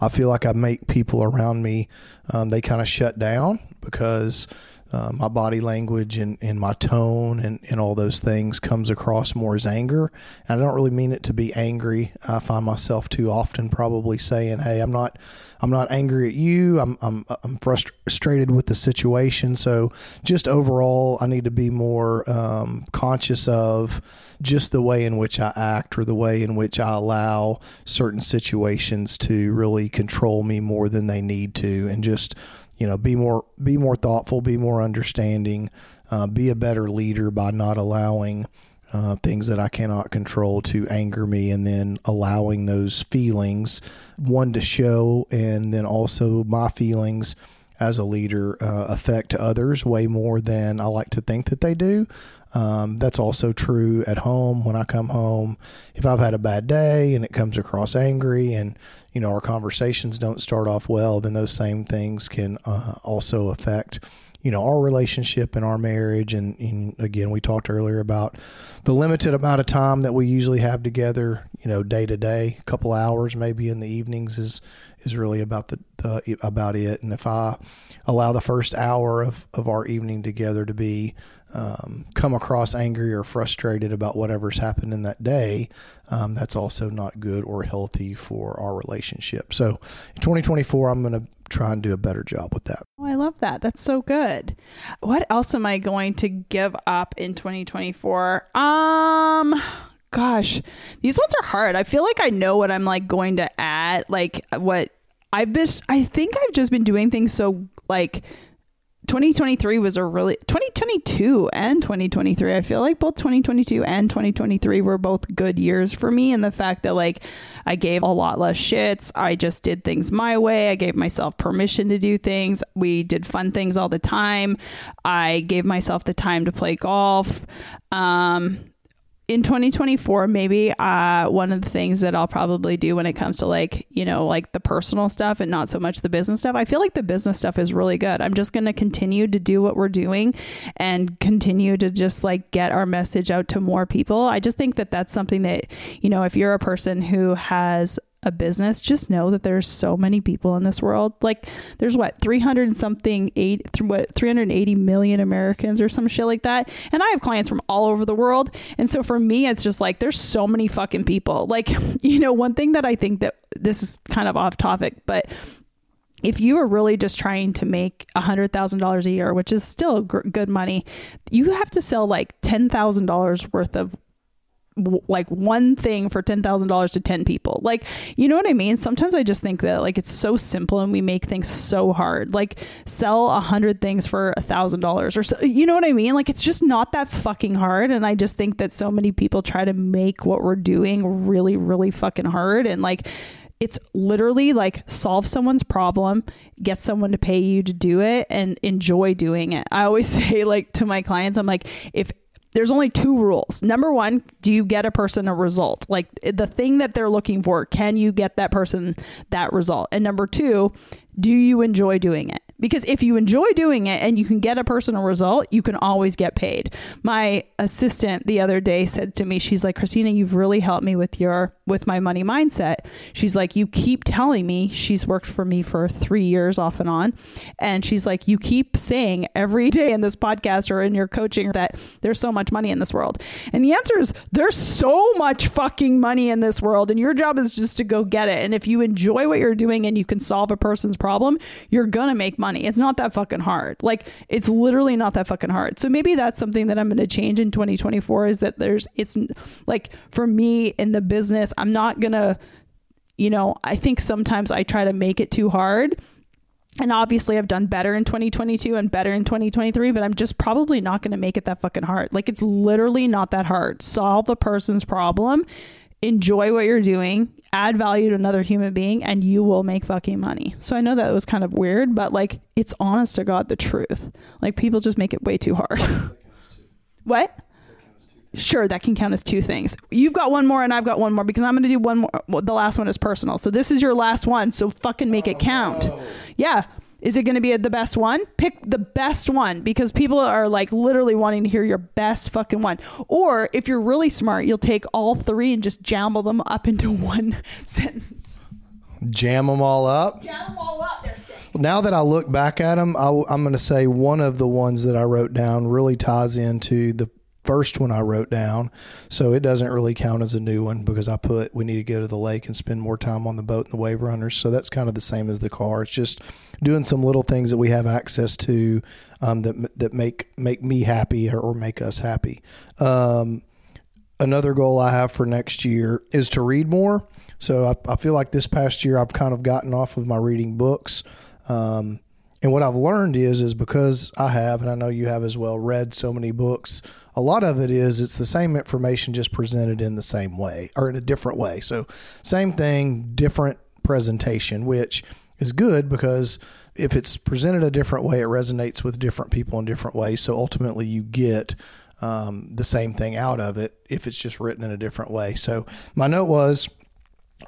I feel like I make people around me, um, they kind of shut down because uh, my body language and, and my tone and, and all those things comes across more as anger. And I don't really mean it to be angry. I find myself too often probably saying, hey, I'm not I'm not angry at you. I'm I'm, I'm frustrated with the situation. So just overall, I need to be more um, conscious of just the way in which I act, or the way in which I allow certain situations to really control me more than they need to. And just, you know, be more, be more thoughtful, be more understanding, uh, be a better leader by not allowing uh, things that I cannot control to anger me, and then allowing those feelings, one, to show, and then also my feelings as a leader uh, affect others way more than I like to think that they do. Um, that's also true at home. When I come home, if I've had a bad day and it comes across angry, and, you know, our conversations don't start off well, then those same things can uh, also affect, you know, our relationship and our marriage. And, and again, we talked earlier about the limited amount of time that we usually have together, you know, day to day, a couple hours, maybe in the evenings is, is really about the, uh, about it. And if I allow the first hour of, of our evening together to be, um, come across angry or frustrated about whatever's happened in that day, um, that's also not good or healthy for our relationship. So in twenty twenty-four, I'm going to try and do a better job with that. Oh, I love that. That's so good. What else am I going to give up in twenty twenty-four? Um, gosh, these ones are hard. I feel like I know what I'm like going to add, like what I've been, I think I've just been doing things. So like twenty twenty-three was a really, twenty twenty-two and twenty twenty-three, I feel like both twenty twenty-two and twenty twenty-three were both good years for me. And the fact that like I gave a lot less shits, I just did things my way, I gave myself permission to do things, we did fun things all the time, I gave myself the time to play golf. Um, in twenty twenty-four, maybe uh, one of the things that I'll probably do when it comes to like, you know, like the personal stuff and not so much the business stuff. I feel like the business stuff is really good. I'm just going to continue to do what we're doing and continue to just like get our message out to more people. I just think that that's something that, you know, if you're a person who has a business, just know that there's so many people in this world. Like there's what, three hundred something, eight, th- what, three hundred eighty million Americans or some shit like that. And I have clients from all over the world. And so for me, it's just like, there's so many fucking people. Like, you know, one thing that I think that this is kind of off topic, but if you are really just trying to make one hundred thousand dollars a year, which is still gr- good money, you have to sell like ten thousand dollars worth of w- like one thing for ten thousand dollars to ten people. Like, you know what I mean? Sometimes I just think that like, it's so simple and we make things so hard, like sell a hundred things for a thousand dollars or so, you know what I mean? Like, it's just not that fucking hard. And I just think that so many people try to make what we're doing really, really fucking hard. And like, it's literally like solve someone's problem, get someone to pay you to do it and enjoy doing it. I always say like to my clients, I'm like, if there's only two rules. Number one, do you get a person a result? Like the thing that they're looking for, can you get that person that result? And number two, do you enjoy doing it? Because if you enjoy doing it and you can get a person a result, you can always get paid. My assistant the other day said to me, she's like, Christina, you've really helped me with your, with my money mindset. She's like, you keep telling me, she's worked for me for three years off and on. And she's like, you keep saying every day in this podcast or in your coaching that there's so much money in this world. And the answer is there's so much fucking money in this world. And your job is just to go get it. And if you enjoy what you're doing and you can solve a person's problem, you're going to make money. It's not that fucking hard. Like it's literally not that fucking hard. So maybe that's something that I'm going to change in twenty twenty-four is that there's, it's like for me in the business, I'm not going to, you know, I think sometimes I try to make it too hard. And obviously I've done better in twenty twenty-two and better in twenty twenty-three, but I'm just probably not going to make it that fucking hard. Like it's literally not that hard. Solve a person's problem, enjoy what you're doing, add value to another human being, and you will make fucking money. So I know that was kind of weird, but like, it's honest to God, the truth. Like people just make it way too hard. What? Sure, that can count as two things. You've got one more and I've got one more because I'm going to do one more. Well, the last one is personal. So this is your last one. So fucking make oh, it count. No. Yeah. Is it going to be the best one? Pick the best one because people are like literally wanting to hear your best fucking one. Or if you're really smart, you'll take all three and just jumble them up into one sentence. Jam them all up? Jam them all up. There's now that I look back at them, I w- I'm going to say one of the ones that I wrote down really ties into the first one I wrote down. So it doesn't really count as a new one because I put, we need to go to the lake and spend more time on the boat and the wave runners. So that's kind of the same as the car. It's just doing some little things that we have access to, um, that, that make, make me happy or make us happy. Um, another goal I have for next year is to read more. So I, I feel like this past year I've kind of gotten off of my reading books. Um, And what I've learned is, is because I have, and I know you have as well, read so many books, a lot of it is it's the same information just presented in the same way or in a different way. So same thing, different presentation, which is good because if it's presented a different way, it resonates with different people in different ways. So ultimately you get um, the same thing out of it if it's just written in a different way. So my note was,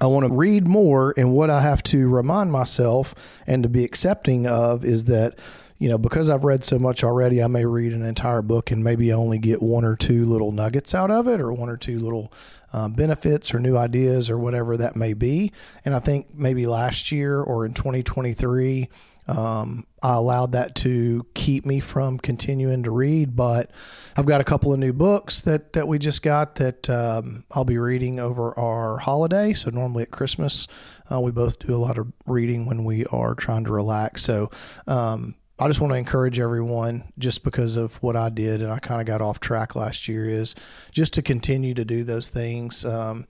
I want to read more, and what I have to remind myself and to be accepting of is that, you know, because I've read so much already, I may read an entire book and maybe only get one or two little nuggets out of it or one or two little um, benefits or new ideas or whatever that may be. And I think maybe last year or in twenty twenty-three, um, I allowed that to keep me from continuing to read, but I've got a couple of new books that, that we just got that, um, I'll be reading over our holiday. So normally at Christmas, uh, we both do a lot of reading when we are trying to relax. So, um, I just want to encourage everyone just because of what I did and I kind of got off track last year is just to continue to do those things. Um,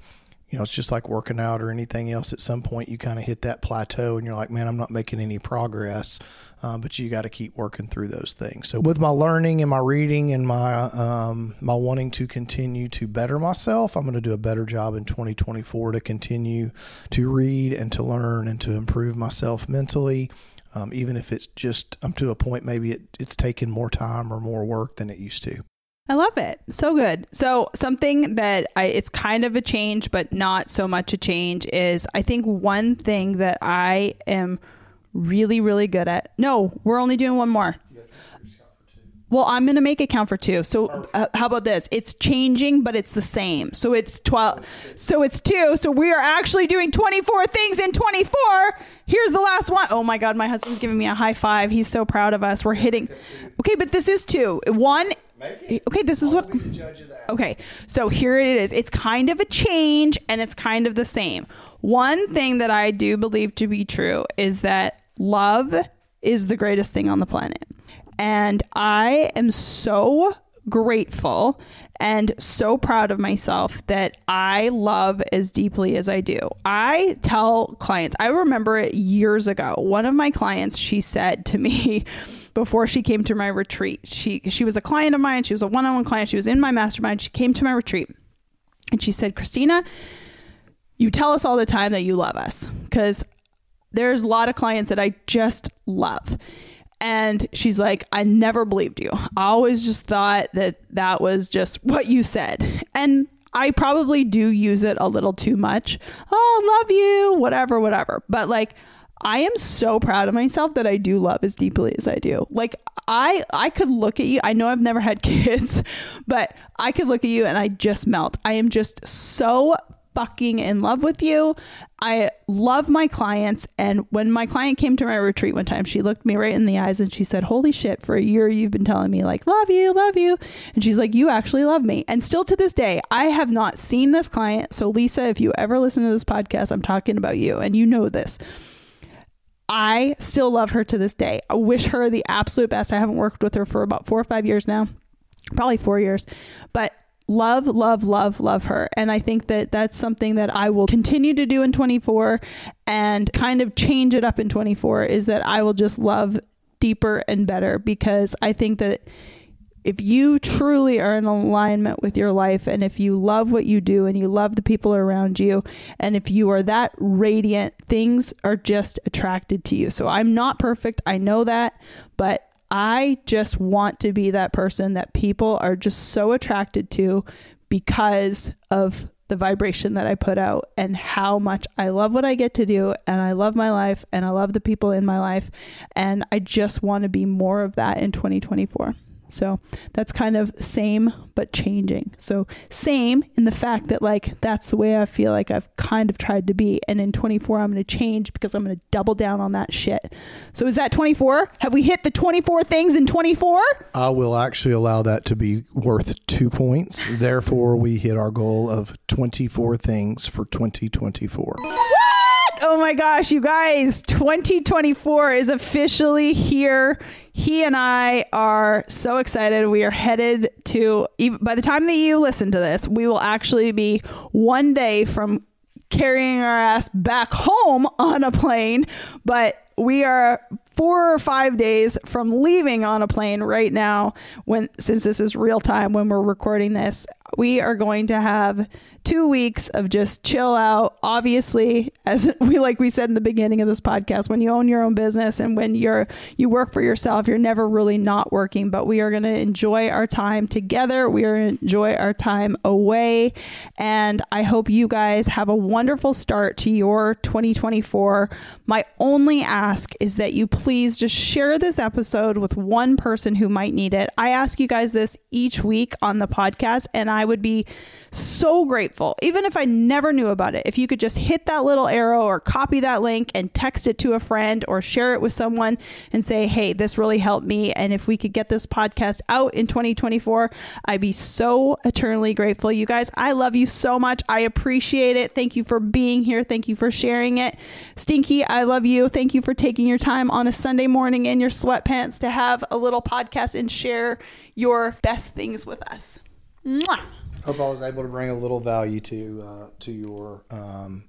You know, it's just like working out or anything else. At some point, you kind of hit that plateau and you're like, man, I'm not making any progress, uh, but you got to keep working through those things. So with my learning and my reading and my um, my wanting to continue to better myself, I'm going to do a better job in twenty twenty-four to continue to read and to learn and to improve myself mentally. Um, even if it's just I'm to a point, maybe it, it's taking more time or more work than it used to. I love it. So good. So something that I, it's kind of a change, but not so much a change is I think one thing that I am really, really good at. No, we're only doing one more. Well, I'm going to make it count for two. So uh, how about this? It's changing, but it's the same. So it's twelve. So it's two. So we are actually doing twenty-four things in twenty-four. Here's the last one. Oh my God. My husband's giving me a high five. He's so proud of us. We're hitting. Okay. But this is two. One. Okay, this is what. Okay, so here it is. It's kind of a change and it's kind of the same. One thing that I do believe to be true is that love is the greatest thing on the planet. And I am so grateful and so proud of myself that I love as deeply as I do. I tell clients, I remember it years ago. One of my clients, she said to me before she came to my retreat, she, she was a client of mine. She was a one-on-one client. She was in my mastermind. She came to my retreat and she said, Christina, you tell us all the time that you love us because there's a lot of clients that I just love. And she's like, I never believed you. I always just thought that that was just what you said. And I probably do use it a little too much. Oh, love you, whatever, whatever. But like, I am so proud of myself that I do love as deeply as I do. Like I, I could look at you. I know I've never had kids, but I could look at you and I just melt. I am just so fucking in love with you. I love my clients. And when my client came to my retreat one time, she looked me right in the eyes and she said, holy shit, for a year you've been telling me like, love you, love you. And she's like, you actually love me. And still to this day, I have not seen this client. So Lisa, if you ever listen to this podcast, I'm talking about you and you know this. I still love her to this day. I wish her the absolute best. I haven't worked with her for about four or five years now, probably four years, but love, love, love, love her. And I think that that's something that I will continue to do in twenty-four and kind of change it up in twenty-four is that I will just love deeper and better, because I think that if you truly are in alignment with your life and if you love what you do and you love the people around you and if you are that radiant, things are just attracted to you. So I'm not perfect. I know that, but I just want to be that person that people are just so attracted to because of the vibration that I put out and how much I love what I get to do. And I love my life and I love the people in my life. And I just want to be more of that in twenty twenty-four. So that's kind of same, but changing. So same in the fact that like, that's the way I feel like I've kind of tried to be. And in twenty-four, I'm going to change because I'm going to double down on that shit. So is that twenty-four? Have we hit the twenty-four things in twenty-four? I will actually allow that to be worth two points. Therefore, we hit our goal of twenty-four things for twenty twenty-four. Oh my gosh, you guys, twenty twenty-four is officially here. He and I are so excited. We are headed to, by the time that you listen to this, we will actually be one day from carrying our ass back home on a plane, but we are four or five days from leaving on a plane right now. When, since this is real time when we're recording this, we are going to have two weeks of just chill out. Obviously, as we, like we said in the beginning of this podcast, when you own your own business and when you're, you work for yourself, you're never really not working, but we are going to enjoy our time together. We are going to enjoy our time away. And I hope you guys have a wonderful start to your twenty twenty-four. My only ask is that you please just share this episode with one person who might need it. I ask you guys this each week on the podcast, and I would be so grateful, even if I never knew about it, if you could just hit that little arrow or copy that link and text it to a friend or share it with someone and say, hey, this really helped me. And if we could get this podcast out in twenty twenty-four, I'd be so eternally grateful. You guys, I love you so much. I appreciate it. Thank you for being here. Thank you for sharing it. Stinky, I love you. Thank you for taking your time on a Sunday morning in your sweatpants to have a little podcast and share your best things with us. Mwah. Hope I was able to bring a little value to uh, to your um,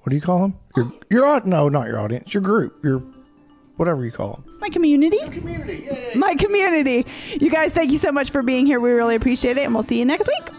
what do you call them? Your your no, not your audience, your group, your whatever you call them. My community. Your community. Yeah, yeah, yeah. My community. You guys, thank you so much for being here. We really appreciate it, and we'll see you next week.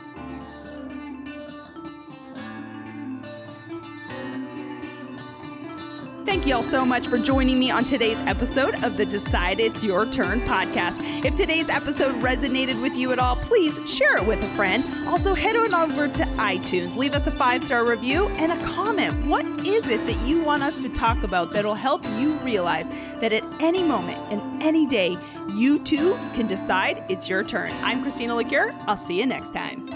Thank y'all so much for joining me on today's episode of the Decide It's Your Turn podcast. If today's episode resonated with you at all, please share it with a friend. Also, head on over to iTunes, leave us a five-star review and a comment. What is it that you want us to talk about that'll help you realize that at any moment and any day, you too can decide it's your turn? I'm Christina Lecuyer. I'll see you next time.